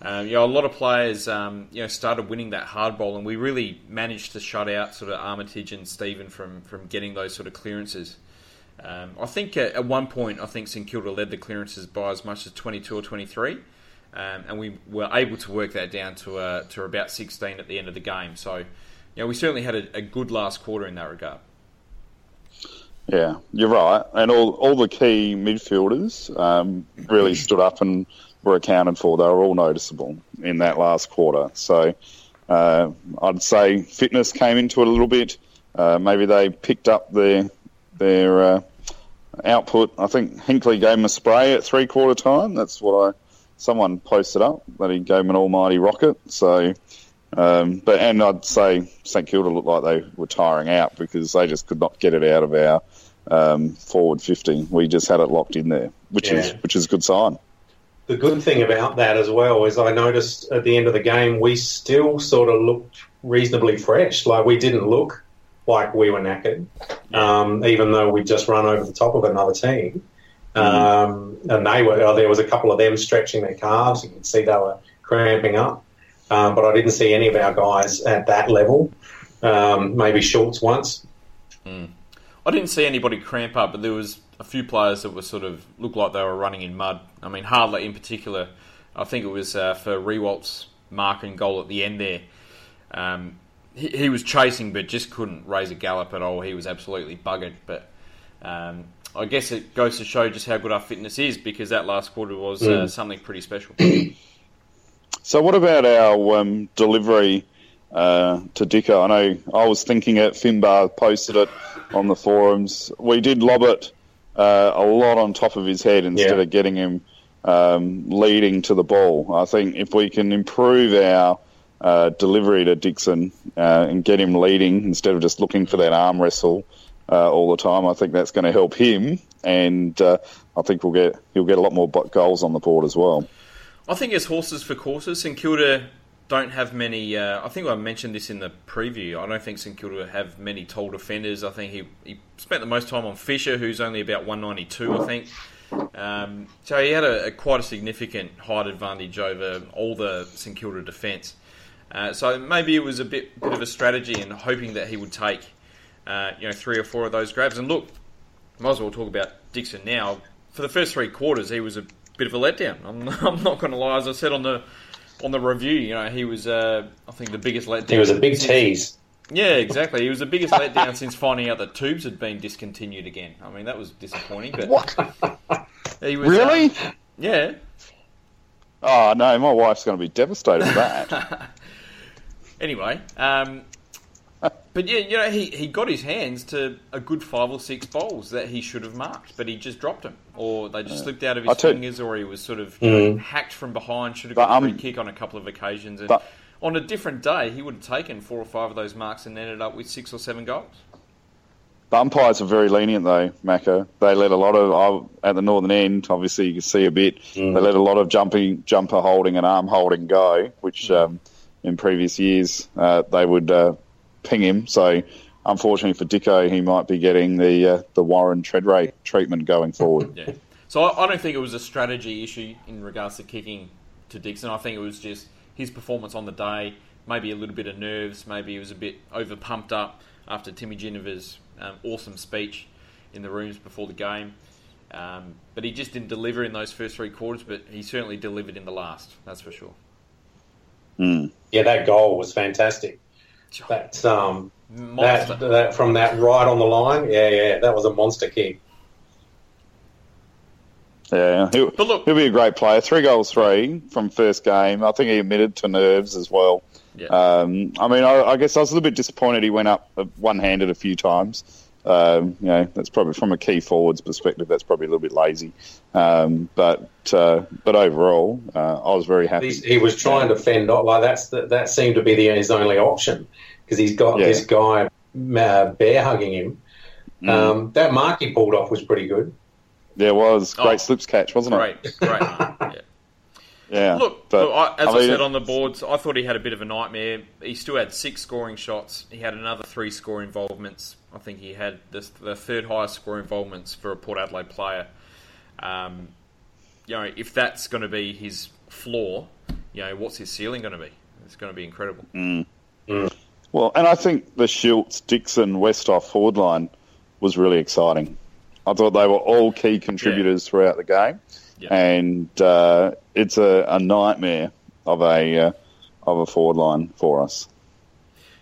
A lot of players started winning that hard ball, and we really managed to shut out sort of Armitage and Stephen from getting those sort of clearances. I think at one point, St Kilda led the clearances by as much as 22 or 23, and we were able to work that down to about 16 at the end of the game. So, you know, we certainly had a good last quarter in that regard. Yeah, you're right. And all the key midfielders really stood up and were accounted for. They were all noticeable in that last quarter. So I'd say fitness came into it a little bit. Maybe they picked up their output. I think Hinkley gave him a spray at three-quarter time. That's what someone posted up, that he gave him an almighty rocket. So, and I'd say St Kilda looked like they were tiring out because they just could not get it out of our forward 15. We just had it locked in there, which is a good sign. The good thing about that as well is I noticed at the end of the game we still sort of looked reasonably fresh. Like, we didn't look like we were knackered, even though we'd just run over the top of another team. And they were. There was a couple of them stretching their calves. You could see they were cramping up. But I didn't see any of our guys at that level. Maybe Schultz once. I didn't see anybody cramp up, but there was a few players that were sort of looked like they were running in mud. I mean, Hartlett in particular, I think it was for Rewalt's mark and goal at the end there. He was chasing but just couldn't raise a gallop at all. He was absolutely buggered. But I guess it goes to show just how good our fitness is, because that last quarter was something pretty special. So what about our delivery to Dicker? I know I was thinking it. Finbar posted it on the forums. We did lob it a lot on top of his head instead of getting him leading to the ball. I think if we can improve our delivery to Dixon and get him leading instead of just looking for that arm wrestle all the time, I think that's going to help him. And I think he'll get a lot more goals on the board as well. I think it's horses for courses. St Kilda don't have many... I think I mentioned this in the preview. I don't think St Kilda have many tall defenders. I think he spent the most time on Fisher, who's only about 192, I think. So he had quite a significant height advantage over all the St Kilda defence. So maybe it was a bit of a strategy and hoping that he would take 3 or 4 of those grabs. And look, might as well talk about Dixon now. For the first 3 quarters, he was a bit of a letdown. I'm not going to lie. As I said on the review, he was I think the biggest letdown. He was a big tease. Yeah, exactly. He was the biggest letdown since finding out that Tubes had been discontinued again. I mean, that was disappointing. But what? He was, really? Yeah. Oh no, my wife's going to be devastated with that. Anyway, but yeah, he got his hands to a good 5 or 6 balls that he should have marked, but he just dropped them, or they just slipped out of his fingers, or he was sort of hacked from behind, should have got a free kick on a couple of occasions. And on a different day, he would have taken 4 or 5 of those marks and ended up with 6 or 7 goals. The umpires are very lenient, though, Macca. They let a lot of, at the northern end, obviously you can see a bit, they let a lot of jumper holding and arm holding go, which in previous years they would... ping him. So unfortunately for Dicko, he might be getting the Warren Tredrea treatment going forward. Yeah. So I don't think it was a strategy issue in regards to kicking to Dixon. I think it was just his performance on the day, maybe a little bit of nerves, maybe he was a bit over pumped up after Timmy Ginniver's awesome speech in the rooms before the game. But he just didn't deliver in those first 3 quarters, but he certainly delivered in the last, that's for sure. Yeah, that goal was fantastic. That's that from that right on the line. Yeah, that was a monster kick. Yeah, he'll be a great player. 3 goals, 3 from first game. I think he admitted to nerves as well. Yeah. I mean, I guess I was a little bit disappointed he went up one-handed a few times. That's probably from a key forward's perspective. That's probably a little bit lazy. But overall, I was very happy. He was trying to fend off. Like that seemed to be his only option, because he's got this guy bear hugging him. That mark he pulled off was pretty good. Yeah, it was great slips catch, wasn't it? Great mark. Yeah. Yeah. Look, as I said on the boards, I thought he had a bit of a nightmare. He still had 6 scoring shots. He had another 3 score involvements. I think he had the 3rd highest score involvements for a Port Adelaide player. If that's going to be his floor, what's his ceiling going to be? It's going to be incredible. Well, and I think the Schultz, Dixon, Westhoff forward line was really exciting. I thought they were all key contributors throughout the game. Yeah. And it's a nightmare of a forward line for us.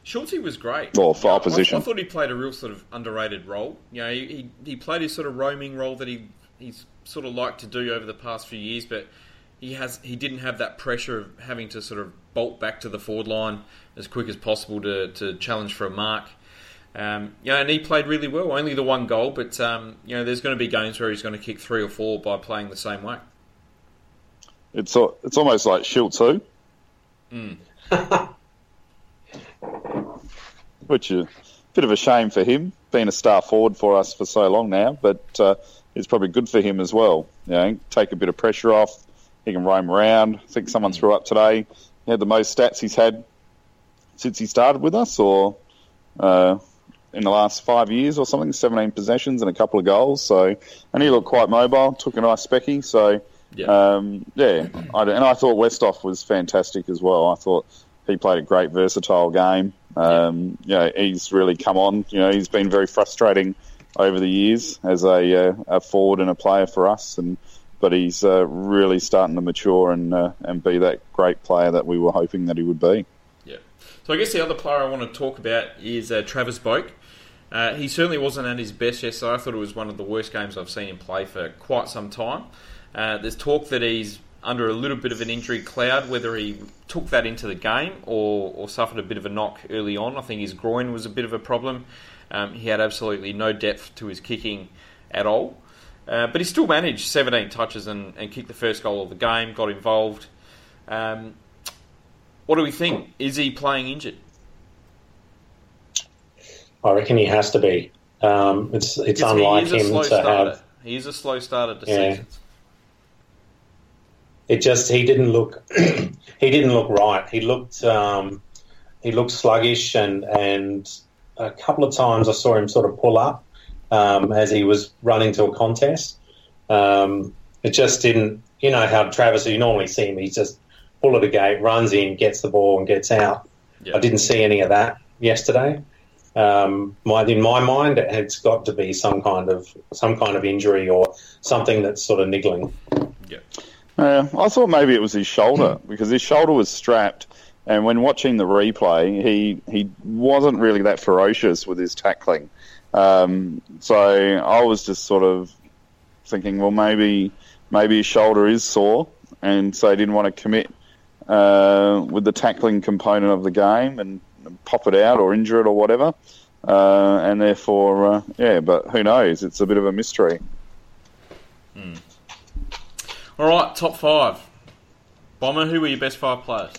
Schultzy was great. Well, for opposition. I thought he played a real sort of underrated role. He played his sort of roaming role that he's sort of liked to do over the past few years, but he didn't have that pressure of having to sort of bolt back to the forward line as quick as possible to challenge for a mark. And he played really well. Only the 1 goal, but there's going to be games where he's going to kick 3 or 4 by playing the same way. It's almost like Schultz, who? Which bit of a shame for him, being a star forward for us for so long now, but it's probably good for him as well. You know, take a bit of pressure off. He can roam around. I think someone threw up today. He had the most stats he's had since he started with us, or in the last 5 years or something, 17 possessions and a couple of goals. So, and he looked quite mobile, took a nice specky. So, I thought Westhoff was fantastic as well. I thought he played a great versatile game. He's really come on. You know, he's been very frustrating over the years as a forward and a player for us, but he's really starting to mature and be that great player that we were hoping that he would be. Yeah. So I guess the other player I want to talk about is Travis Boak. He certainly wasn't at his best yesterday. I thought it was one of the worst games I've seen him play for quite some time. There's talk that he's under a little bit of an injury cloud, whether he took that into the game or suffered a bit of a knock early on. I think his groin was a bit of a problem. He had absolutely no depth to his kicking at all. But he still managed 17 touches and kicked the first goal of the game, got involved. What do we think? Is he playing injured? I reckon he has to be. It's unlike him to have... He is a slow starter to seasons. It just he didn't look right. He looked sluggish, and a couple of times I saw him sort of pull up. As he was running to a contest. It just didn't... You know how Travis, you normally see him, he's just pull at a gate, runs in, gets the ball and gets out. Yep. I didn't see any of that yesterday. In my mind, it's got to be some kind of injury or something that's sort of niggling. Yeah. I thought maybe it was his shoulder because his shoulder was strapped, and when watching the replay, he wasn't really that ferocious with his tackling. So I was just sort of thinking, well, maybe his shoulder is sore, and so he didn't want to commit with the tackling component of the game and pop it out or injure it or whatever. And therefore, but who knows? It's a bit of a mystery. Mm. All right, top five. Bomber, who were your best five players?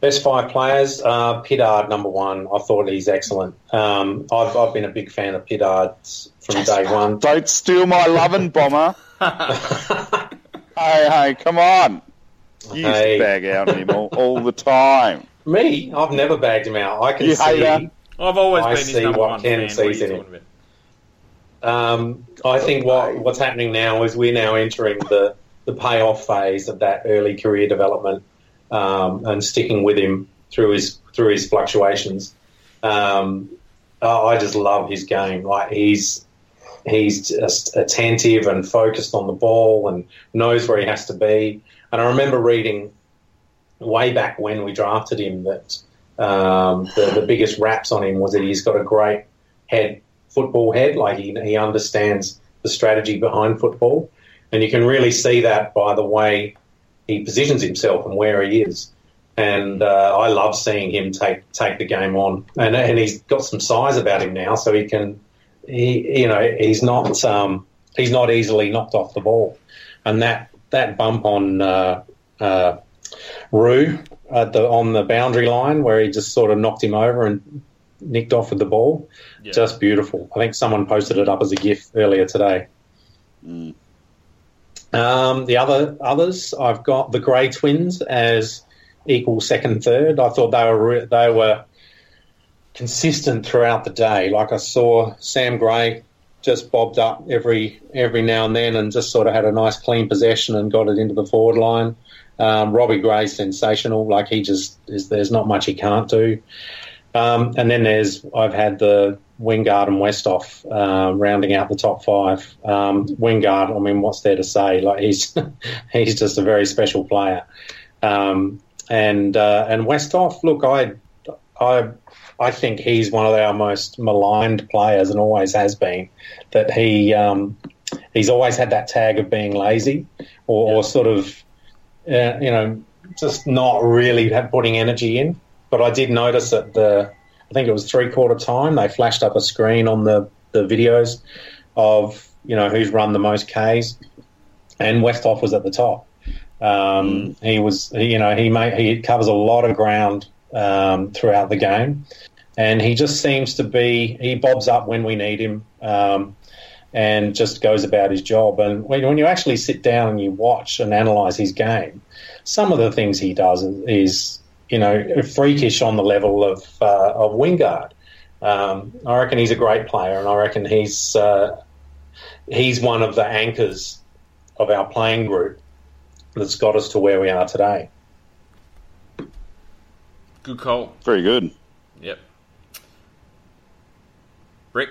Best five players, Pittard, number one. I thought he's excellent. I've been a big fan of Pittard from day one. Don't steal my lovin', Bomber. hey, come on. You used to bag out him all the time. Me? I've never bagged him out. I can see. I've always been his number one fan. I see what Ken sees in him. I think what's happening now is we're now entering the payoff phase of that early career development. And sticking with him through his fluctuations, I just love his game. Like he's just attentive and focused on the ball and knows where he has to be. And I remember reading way back when we drafted him that the biggest raps on him was that he's got a great football head. Like he understands the strategy behind football, and you can really see that by the way he positions himself and where he is, and I love seeing him take the game on. And he's got some size about him now, so he's not easily knocked off the ball. And that bump on Rue on the boundary line where he just sort of knocked him over and nicked off with the ball, just beautiful. I think someone posted it up as a GIF earlier today. Mm. The others, I've got the Gray twins as equal second, third. I thought they were consistent throughout the day. Like I saw Sam Gray just bobbed up every now and then and just sort of had a nice clean possession and got it into the forward line. Robbie Gray's sensational. Like he just there's not much he can't do. And then I've had the Wingard and Westhoff rounding out the top five. Wingard, I mean, what's there to say? Like he's just a very special player. And Westhoff, look, I think he's one of our most maligned players and always has been. That he's always had that tag of being lazy or sort of just not really putting energy in. But I did notice that I think it was three-quarter time, they flashed up a screen on the videos of, who's run the most Ks, and Westhoff was at the top. He covers a lot of ground throughout the game, And he just seems to be, he bobs up when we need him, and just goes about his job. And when you actually sit down and you watch and analyse his game, some of the things he does is, you know, freakish on the level of Wingard. I reckon he's a great player, and I reckon he's one of the anchors of our playing group that's got us to where we are today. Good call. Very good. Yep. Rick?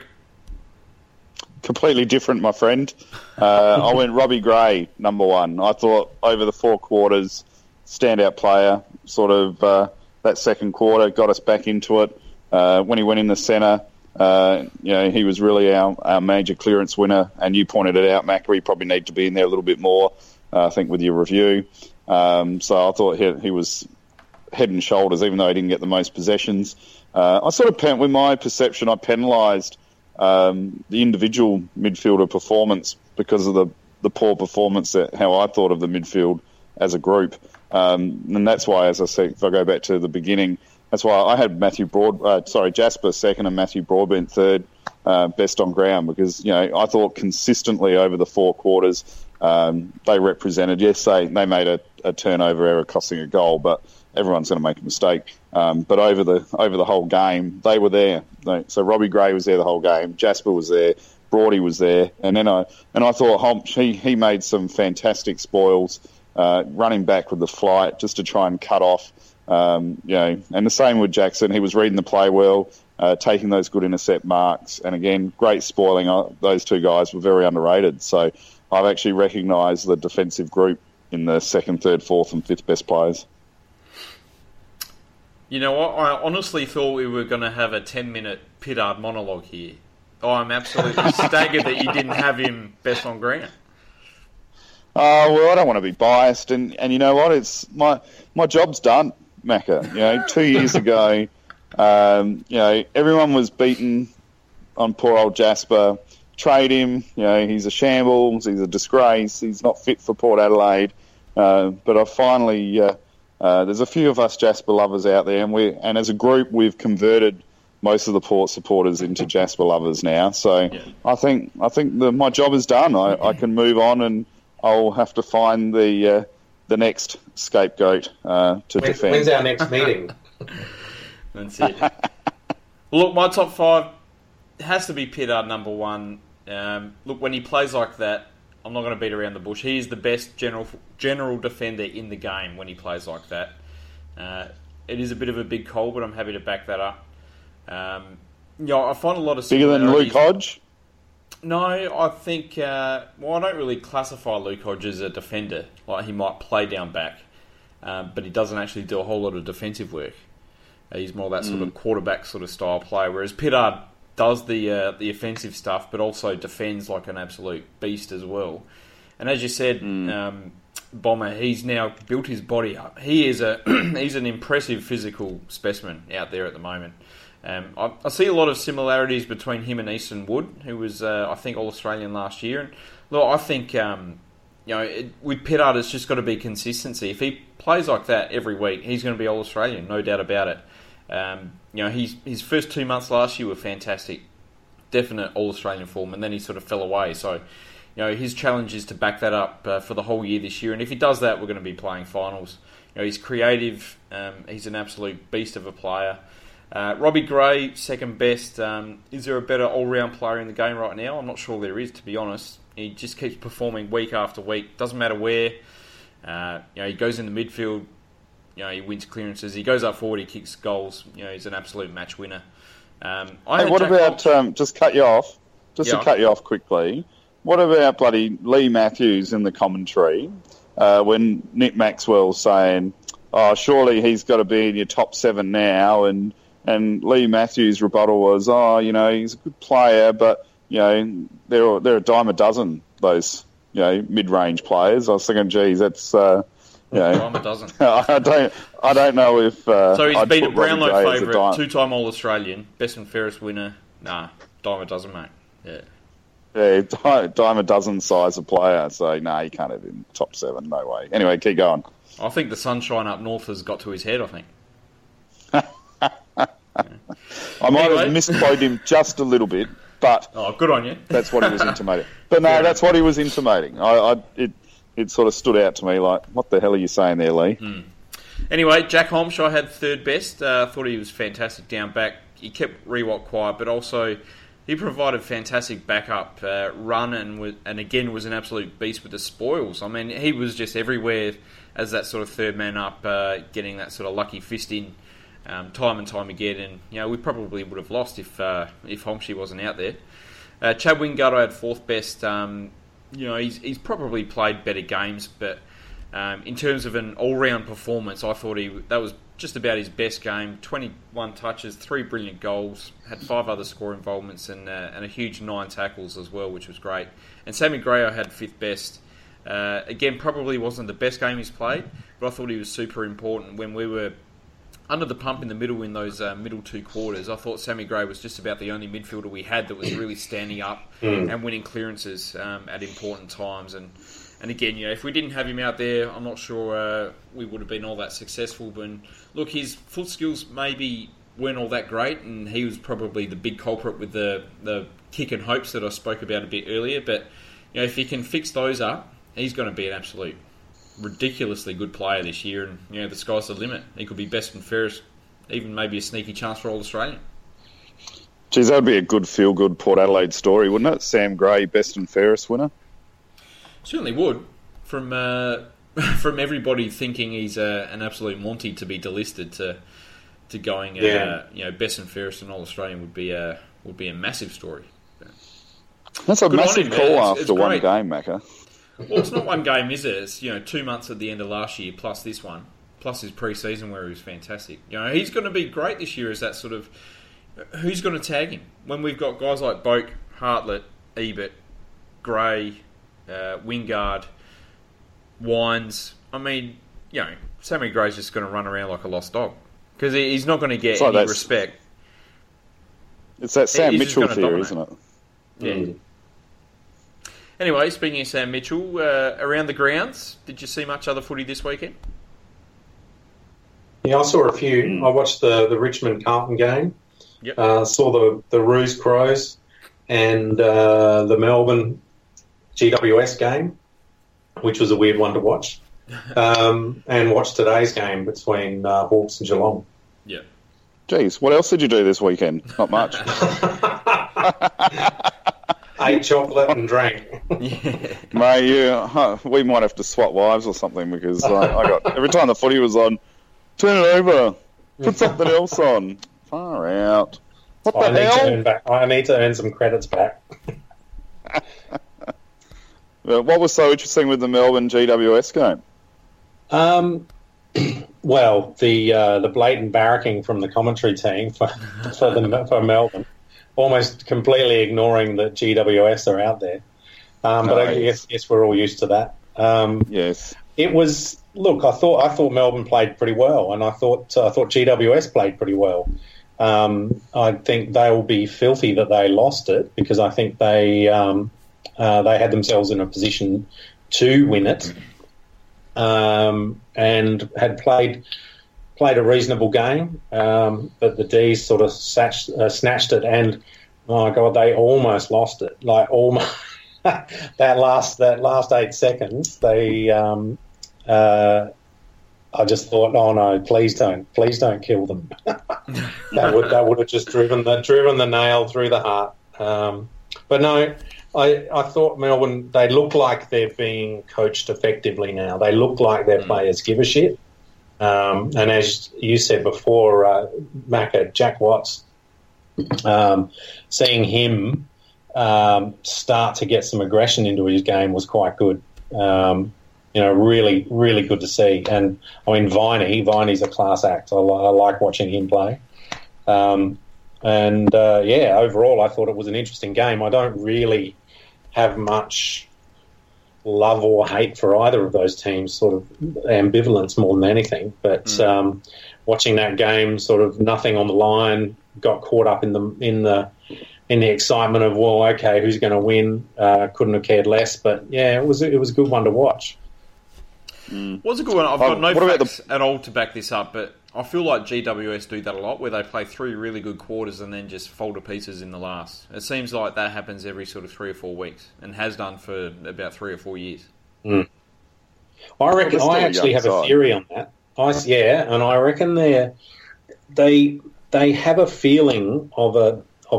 Completely different, my friend. I went Robbie Gray, number one. I thought over the four quarters, standout player, sort of that second quarter, got us back into it. When he went in the centre, you know, he was really our major clearance winner, and you pointed it out, Mac, we probably need to be in there a little bit more, I think, with your review. So I thought he was head and shoulders, even though he didn't get the most possessions. I sort of, with my perception, I penalised the individual midfielder performance because of the poor performance, that how I thought of the midfield as a group. And that's why, as I said, if I go back to the beginning, that's why I had Jasper second and Matthew Broadbent third, best on ground, because, you know, I thought consistently over the four quarters they represented. Yes, they made a turnover error costing a goal, but everyone's going to make a mistake. But over the whole game, they were there. So Robbie Gray was there the whole game. Jasper was there. Broadie was there. And then I thought Holmes, he made some fantastic spoils, running back with the flight just to try and cut off. You know, and the same with Jackson. He was reading the play well, taking those good intercept marks, and again, great spoiling. Those two guys were very underrated. So I've actually recognised the defensive group in the second, third, fourth, and fifth best players. You know what? I honestly thought we were going to have a 10-minute Pittard monologue here. I'm absolutely staggered that you didn't have him best on ground. Well, I don't want to be biased, and you know what? It's my job's done, Macca. You know, 2 years ago, you know, everyone was beaten on poor old Jasper. Trade him. You know, he's a shambles. He's a disgrace. He's not fit for Port Adelaide. But I finally, there's a few of us Jasper lovers out there, and as a group, we've converted most of the Port supporters into Jasper lovers now. So yeah. I think my job is done. I can move on, and I'll have to find the next scapegoat to defend. When's our next meeting? That's it. Look, my top five has to be Pittard number one. Look, when he plays like that, I'm not going to beat around the bush. He is the best general defender in the game when he plays like that. It is a bit of a big call, but I'm happy to back that up. Yeah, you know, I find a lot of bigger than Luke Hodge. No, I think... I don't really classify Luke Hodge as a defender. Like, he might play down back, but he doesn't actually do a whole lot of defensive work. He's more that sort of quarterback sort of style player, whereas Pittard does the offensive stuff, but also defends like an absolute beast as well. And as you said, Bomber, he's now built his body up. He is he's an impressive physical specimen out there at the moment. I see a lot of similarities between him and Easton Wood, who was, I think, All-Australian last year. And look, I think, you know, with Pittard, it's just got to be consistency. If he plays like that every week, he's going to be All-Australian, no doubt about it. You know, his first 2 months last year were fantastic, definite All-Australian form, and then he sort of fell away. So, you know, his challenge is to back that up for the whole year this year. And if he does that, we're going to be playing finals. You know, he's creative. He's an absolute beast of a player. Robbie Gray, second best. Is there a better all-round player in the game right now? I'm not sure there is, to be honest. He just keeps performing week after week. Doesn't matter where. You know, he goes in the midfield. You know, he wins clearances. He goes up forward. He kicks goals. You know, he's an absolute match winner. To cut you off quickly? What about bloody Lee Matthews in the commentary when Nick Maxwell's saying, "Oh, surely he's got to be in your top seven now," And Lee Matthews' rebuttal was, you know, he's a good player, but, you know, they're a dime a dozen, those, you know, mid-range players. I was thinking, geez, that's, you know... A dime a dozen. I don't know if... so he's I'd been a Brownlow favourite, two-time All-Australian, best and fairest winner. Nah, dime a dozen, mate. Yeah. Yeah, dime a dozen size of player, so nah, you can't have him top seven, no way. Anyway, keep going. I think the sunshine up north has got to his head, I think. Yeah. I might have misquoted him just a little bit, but good on you. That's what he was intimating. But no, that's what he was intimating. It sort of stood out to me like, what the hell are you saying there, Lee? Mm. Anyway, Jack Holmshaw had third best. Thought he was fantastic down back. He kept Rewalt quiet, but also he provided fantastic backup run and again was an absolute beast with the spoils. I mean, he was just everywhere as that sort of third man up, getting that sort of lucky fist in time and time again. And you know, we probably would have lost if Holmshaw wasn't out there. Chad Wingard I had fourth best. You know, he's probably played better games, but. In terms of an all-round performance, I thought that was just about his best game. 21 touches, 3 brilliant goals, had 5 other score involvements and a huge 9 tackles as well, which was great. And Sammy Gray I had fifth best. Again, probably wasn't the best game he's played, but I thought he was super important. When we were under the pump in the middle in those middle two quarters, I thought Sammy Gray was just about the only midfielder we had that was really standing up and winning clearances at important times. And again, you know, if we didn't have him out there, I'm not sure we would have been all that successful. But look, his foot skills maybe weren't all that great, and he was probably the big culprit with the kick and hopes that I spoke about a bit earlier. But you know, if he can fix those up, he's going to be an absolute ridiculously good player this year. And you know, the sky's the limit. He could be best and fairest, even maybe a sneaky chance for All Australian. Geez, that would be a good feel-good Port Adelaide story, wouldn't it? Sam Gray, best and fairest winner. Certainly would, from everybody thinking he's an absolute Monty to be delisted to going you know, best and fairest and All Australian would be a massive story. That's a massive call after one game, Macca. Well, it's not one game, is it? It's, you know, 2 months at the end of last year plus this one plus his pre-season where he was fantastic. You know, he's going to be great this year. Is that sort of who's going to tag him when we've got guys like Boak, Hartlett, Ebert, Gray. Wingard, Wines. I mean, you know, Sammy Gray's just going to run around like a lost dog because he's not going to get any respect. It's that Sam Mitchell theory, isn't it? Yeah. Mm. Anyway, speaking of Sam Mitchell, around the grounds, did you see much other footy this weekend? Yeah, I saw a few. I watched the Richmond-Carlton game. Yep. Saw the Roos Crows and the Melbourne GWS game, which was a weird one to watch, and watched today's game between Hawks and Geelong. Yeah. Jeez, what else did you do this weekend? Not much. Ate chocolate and drank. Yeah. Mate, we might have to swap wives or something because I got every time the footy was on, turn it over, put something else on. Far out. What the hell? I need to earn some credits back. What was so interesting with the Melbourne GWS game? Well, the blatant barracking from the commentary team for Melbourne, almost completely ignoring that GWS are out there. But I guess we're all used to that. Yes, it was. Look, I thought Melbourne played pretty well, and I thought GWS played pretty well. I think they will be filthy that they lost it because I think they had themselves in a position to win it, and had played a reasonable game, but the D's sort of snatched it, and oh god, they almost lost it. Like almost that last 8 seconds, they. I just thought, oh no, please don't kill them. that would have just driven the nail through the heart. But no. I thought Melbourne, they look like they're being coached effectively now. They look like their players give a shit. And as you said before, Macca, Jack Watts, seeing him start to get some aggression into his game was quite good. You know, really, really good to see. And, I mean, Viney's a class act. I like watching him play. And overall, I thought it was an interesting game. I don't really have much love or hate for either of those teams, sort of ambivalence more than anything. But watching that game, sort of nothing on the line, got caught up in the excitement of, well, okay, who's going to win? Couldn't have cared less. But yeah, it was a good one to watch. Was a good one. I've got no facts at all to back this up, but I feel like GWS do that a lot, where they play three really good quarters and then just fold to pieces in the last. It seems like that happens every sort of 3 or 4 weeks, and has done for about 3 or 4 years. Mm. I reckon. I actually have a theory on that. And I reckon they have a feeling of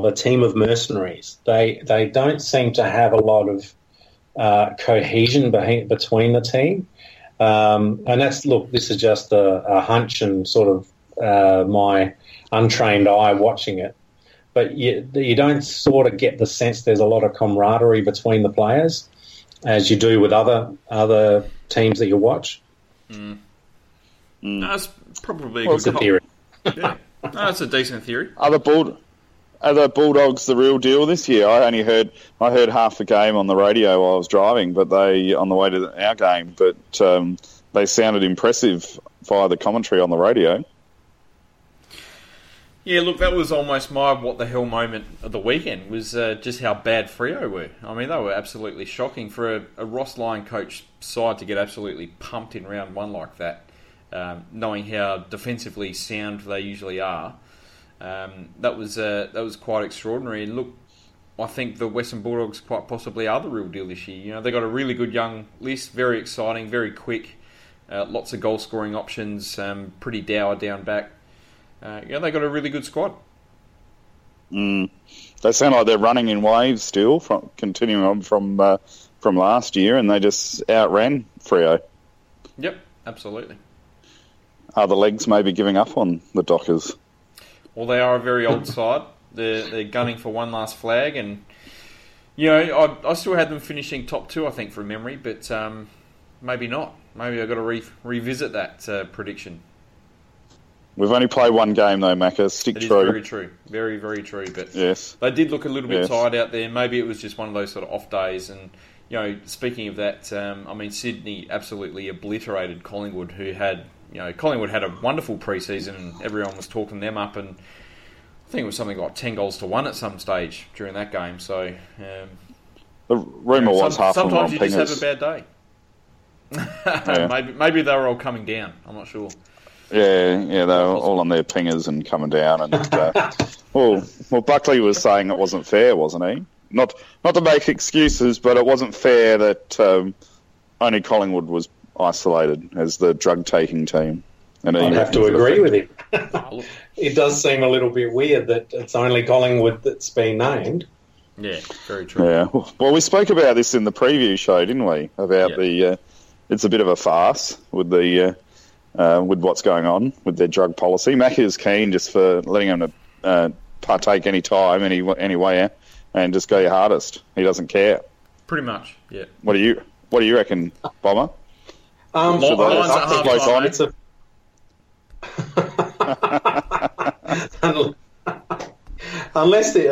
a team of mercenaries. They don't seem to have a lot of cohesion between the team. And that's, look, this is just a hunch and sort of my untrained eye watching it. But you don't sort of get the sense there's a lot of camaraderie between the players, as you do with other teams that you watch. Mm. Mm. That's probably a good theory. Yeah. No, that's a decent theory. Are the Bulldogs the real deal this year? I heard half the game on the radio while I was driving, but they on the way to our game. But they sounded impressive via the commentary on the radio. Yeah, look, that was almost my what the hell moment of the weekend. Was just how bad Freo were. I mean, they were absolutely shocking for a Ross Lyon coach side to get absolutely pumped in round one like that. Knowing how defensively sound they usually are. That was quite extraordinary. And look, I think the Western Bulldogs quite possibly are the real deal this year. You know, they got a really good young list, very exciting, very quick, lots of goal scoring options, pretty dour down back. They got a really good squad. Mm. They sound like they're running in waves still, continuing on from last year, and they just outran Freo. Yep, absolutely. Are the legs maybe giving up on the Dockers? Well, they are a very old side. They're gunning for one last flag, and you know I still had them finishing top two, I think, from memory, but maybe not. Maybe I've got to revisit that prediction. We've only played one game though, Macca. Stick true. Very true, very very true. But yes, they did look a little bit tired out there. Maybe it was just one of those sort of off days. And you know, speaking of that, I mean Sydney absolutely obliterated Collingwood, who had. You know, Collingwood had a wonderful pre-season and everyone was talking them up, and I think it was something like 10-1 at some stage during that game. So the rumour was half. Sometimes you just have a bad day. Yeah. Maybe they were all coming down. I'm not sure. Yeah, they were all on their pingers and coming down. And well, Buckley was saying it wasn't fair, wasn't he? Not to make excuses, but it wasn't fair that only Collingwood was. Isolated as the drug-taking team. And I'd have to agree with him. It does seem a little bit weird that it's only Collingwood that's been named. Yeah, very true. Yeah. Well, we spoke about this in the preview show, didn't we? About it's a bit of a farce with the with what's going on with their drug policy. Mac is keen just for letting them partake any time, any way, and just go your hardest. He doesn't care. Pretty much, yeah. What do you reckon, Bomber? Unless the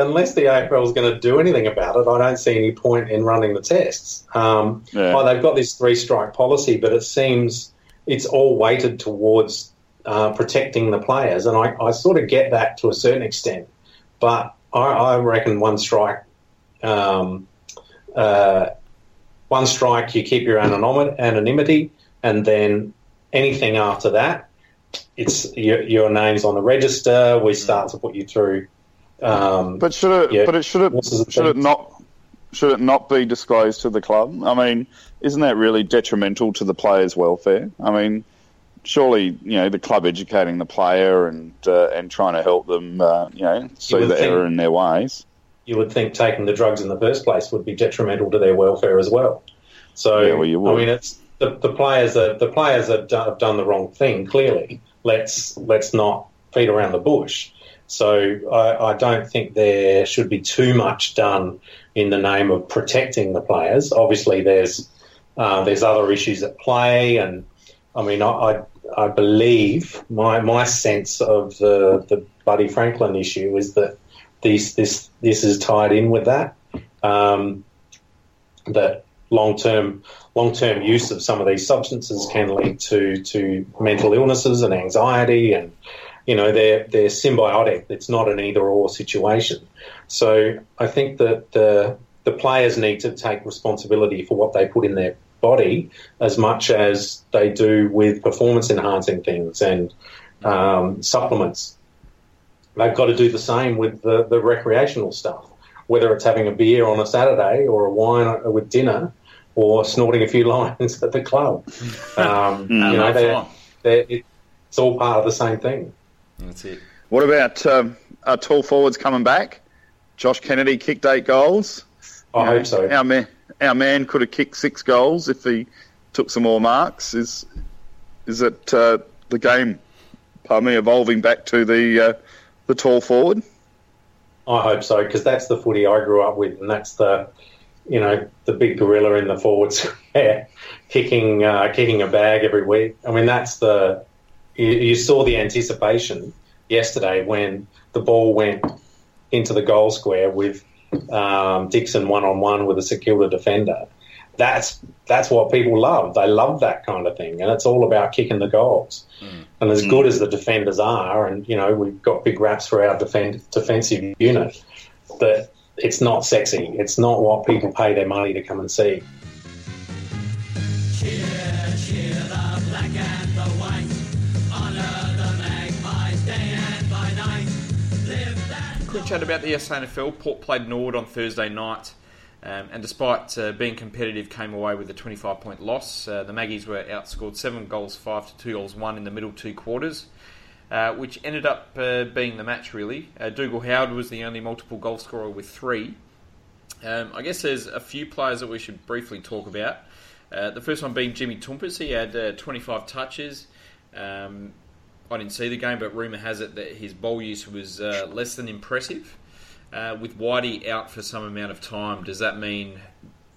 AFL is going to do anything about it, I don't see any point in running the tests. They've got this three-strike policy, but it seems it's all weighted towards protecting the players, and I sort of get that to a certain extent. But I reckon one strike, you keep your anonymity, and then anything after that, it's your name's on the register. We start to put you through. But should it not be disclosed to the club? I mean, isn't that really detrimental to the player's welfare? I mean, surely the club educating the player and trying to help them, see the error in their ways. You would think taking the drugs in the first place would be detrimental to their welfare as well. So it's the players have done the wrong thing. Clearly, let's not beat around the bush. So I don't think there should be too much done in the name of protecting the players. Obviously, there's other issues at play, and I mean I believe my sense of the Buddy Franklin issue is that. This is tied in with that. That long term use of some of these substances can lead to mental illnesses and anxiety, and they're symbiotic. It's not an either or situation. So I think that the players need to take responsibility for what they put in their body as much as they do with performance-enhancing things and supplements. They've got to do the same with the recreational stuff, whether it's having a beer on a Saturday or a wine with dinner or snorting a few lines at the club. It's all part of the same thing. That's it. What about our tall forwards coming back? Josh Kennedy kicked 8 goals. I hope so. Our man could have kicked 6 goals if he took some more marks. Is it the game, evolving back to the tall forward? I hope so, because that's the footy I grew up with, and that's the big gorilla in the forward square, kicking a bag every week. I mean, that's the you saw the anticipation yesterday when the ball went into the goal square with Dixon one-on-one with a St Kilda defender. That's what people love. They love that kind of thing, and it's all about kicking the goals. Mm. And as good as the defenders are, and, we've got big raps for our defensive unit, but it's not sexy. It's not what people pay their money to come and see. Cheer, cheer the black and the white. Honour the Magpies day and by night. Live that... Quick chat about the SANFL. Port played Norwood on Thursday night. And despite being competitive, came away with a 25-point loss. The Maggies were outscored 7 goals 5 to 2 goals 1 in the middle 2 quarters, which ended up being the match, really. Dougal Howard was the only multiple goal scorer with 3. I guess there's a few players that we should briefly talk about. The first one being Jimmy Tumpus. He had 25 touches. I didn't see the game, but rumour has it that his ball use was less than impressive. With Whitey out for some amount of time, does that mean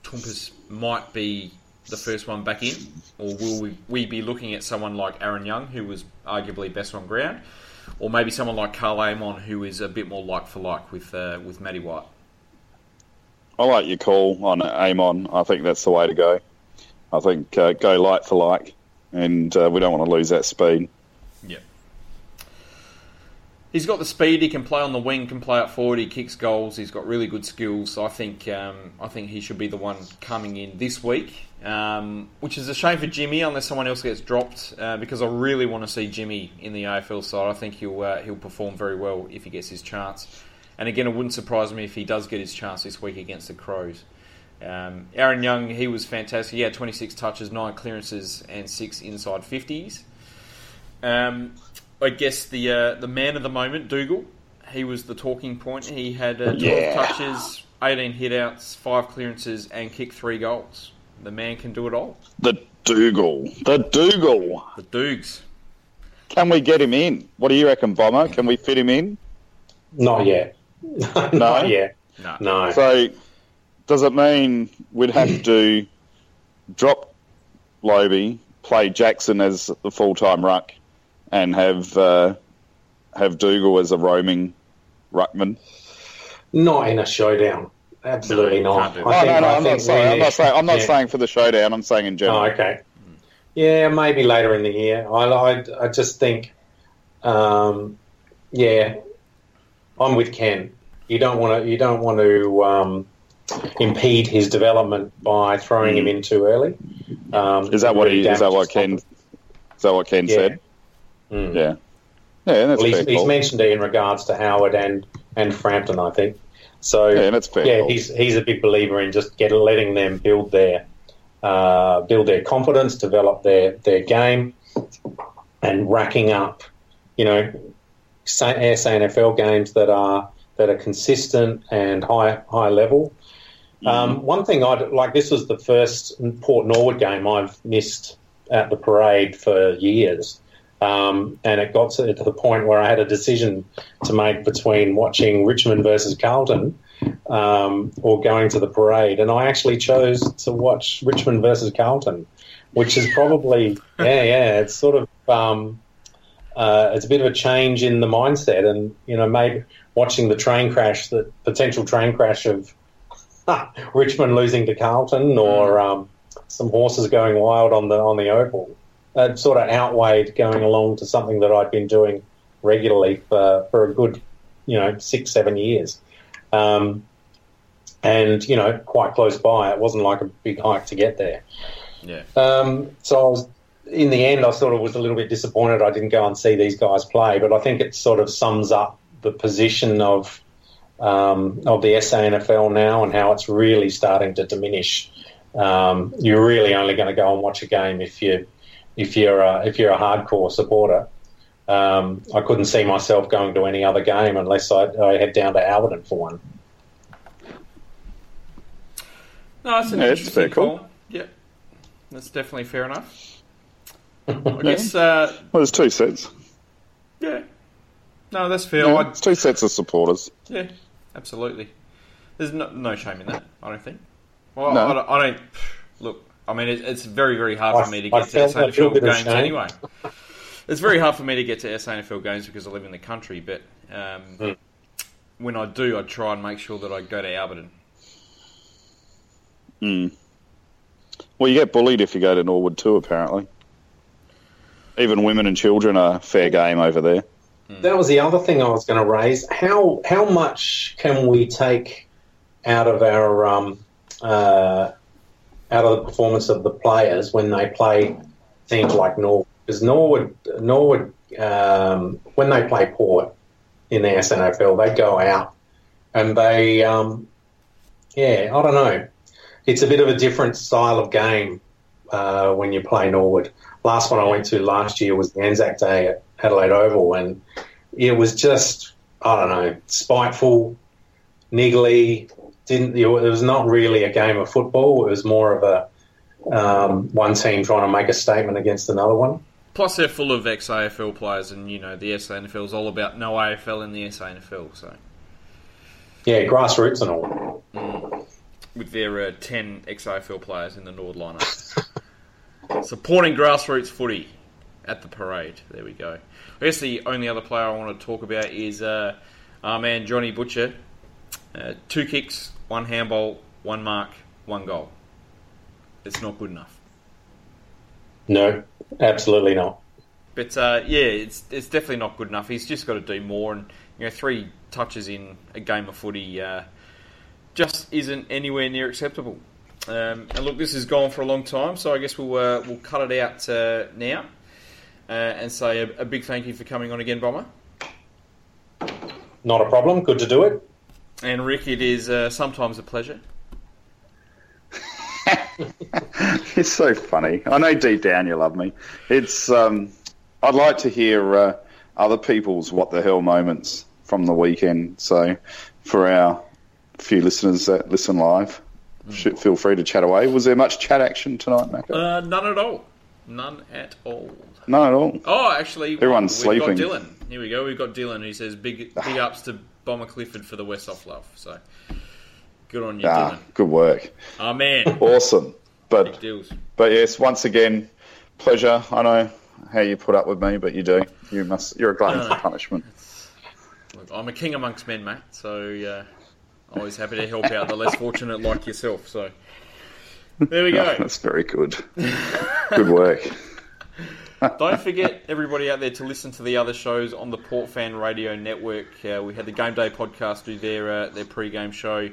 Tumpus might be the first one back in? Or will we be looking at someone like Aaron Young, who was arguably best on ground? Or maybe someone like Carl Amon, who is a bit more like-for-like with Matty White? I like your call on Amon. I think that's the way to go. I think go like-for-like, and we don't want to lose that speed. Yeah. He's got the speed. He can play on the wing, can play up forward. He kicks goals. He's got really good skills. So I think he should be the one coming in this week, which is a shame for Jimmy unless someone else gets dropped. Because I really want to see Jimmy in the AFL side. I think he'll perform very well if he gets his chance. And again, it wouldn't surprise me if he does get his chance this week against the Crows. Aaron Young, he was fantastic. He had 26 touches, 9 clearances, and 6 inside 50s. I guess the man of the moment, Dougal, he was the talking point. He had 12 touches, 18 hit-outs, 5 clearances, and kicked 3 goals. The man can do it all. The Dougal. The Dougs. Can we get him in? What do you reckon, Bomber? Can we fit him in? Not yet. No? Not yet. No. So does it mean we'd have to drop Lobie, play Jackson as the full-time ruck, and have Dougal as a roaming ruckman? Not in a showdown. Absolutely not. I'm not saying for the showdown. I'm saying in general. Oh, okay. Yeah, maybe later in the year. I just think, I'm with Ken. You don't want to impede his development by throwing him in too early. Is that what Ken said? Mm. Yeah, that's fair. He's mentioned it in regards to Howard and Frampton, I think. So yeah, that's fair. Yeah, he's a big believer in just letting them build their confidence, develop their game, and racking up, SANFL games that are consistent and high level. Mm. One thing I'd like, this was the first Port Norwood game I've missed at the parade for years. And it got to the point where I had a decision to make between watching Richmond versus Carlton or going to the parade. And I actually chose to watch Richmond versus Carlton, which is probably, it's sort of, it's a bit of a change in the mindset. And, maybe watching the potential train crash of Richmond losing to Carlton or some horses going wild on the Opal. It sort of outweighed going along to something that I'd been doing regularly for a good, 6-7 years. And, quite close by. It wasn't like a big hike to get there. Yeah. So I was, in the end, I sort of was a little bit disappointed I didn't go and see these guys play, but I think it sort of sums up the position of the SANFL now and how it's really starting to diminish. You're really only going to go and watch a game if you're a hardcore supporter. I couldn't see myself going to any other game unless I head down to Alberton for one. No, that's an interesting call. Yeah, that's definitely fair enough. I guess. Well, there's two sets. Yeah. No, that's fair. Yeah, it's two sets of supporters. Yeah, absolutely. There's no shame in that, I don't think. Well, no. I don't. Look, I mean, it's very, very hard for me to get to SANFL games anyway. It's very hard for me to get to SANFL games because I live in the country, but when I do, I try and make sure that I go to Alberton. Mm. Well, you get bullied if you go to Norwood too, apparently. Even women and children are fair game over there. That was the other thing I was going to raise. How much can we take out of our out of the performance of the players when they play teams like Norwood? Because Norwood, when they play Port in the SNFL, they go out and they, I don't know. It's a bit of a different style of game when you play Norwood. Last one I went to last year was the Anzac Day at Adelaide Oval, and it was just, I don't know, spiteful, niggly. It was not really a game of football. It was more of a one team trying to make a statement against another one. Plus, they're full of ex-AFL players, and, you know, the SANFL is all about no AFL in the SANFL, so... Yeah, grassroots and all. Mm. With their 10 ex-AFL players in the Nord lineup. Supporting grassroots footy at the parade. There we go. I guess the only other player I want to talk about is our man Johnny Butcher. 2 kicks, 1 handball, 1 mark, 1 goal. It's not good enough. No, absolutely not. But it's definitely not good enough. He's just got to do more. And 3 touches in a game of footy just isn't anywhere near acceptable. And look, this has gone for a long time, so I guess we'll cut it out now and say a big thank you for coming on again, Bomber. Not a problem. Good to do it. And Rick, it is sometimes a pleasure. It's so funny. I know deep down you love me. It's I'd like to hear other people's what the hell moments from the weekend. So for our few listeners that listen live. Feel free to chat away. Was there much chat action tonight, Macca? None at all. Oh, actually, everyone's sleeping. Got Dylan. Here we go. We've got Dylan. He says, big ups to Bomber Clifford for the Westhoff love. So, good on you, Dylan. Good work. Oh, man. Awesome. But yes, once again, pleasure. I know how you put up with me, but you do. You're a glutton for punishment. Look, I'm a king amongst men, mate, so... Always happy to help out the less fortunate like yourself. So there we go. Oh, that's very good. Good work. Don't forget, everybody out there, to listen to the other shows on the Port Fan Radio Network. We had the Game Day podcast do their pre-game show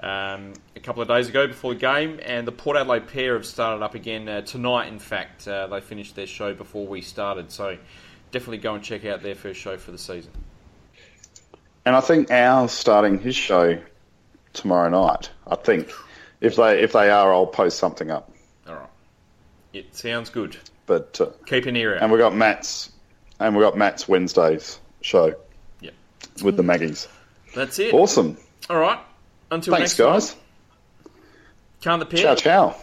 a couple of days ago before the game, and the Port Adelaide pair have started up again tonight, in fact. They finished their show before we started. So definitely go and check out their first show for the season. And I think Al's starting his show tomorrow night. I think if they are, I'll post something up. All right, it sounds good. But keep an ear out. And we got Matt's Wednesday's show. Yeah, with the Maggies. That's it. Awesome. All right. Until next time. Thanks, guys. Count the pair. Ciao.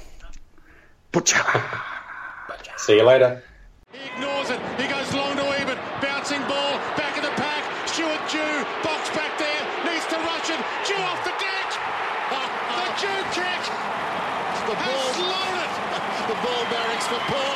Butcha. See you later. He ignores it. He goes long to Ebert. Bouncing ball back in the pack. Stewart Jew. Box back there. Needs to rush it. Jew off the deck. The Jew kick. Has slowed it. The ball barracks for Paul.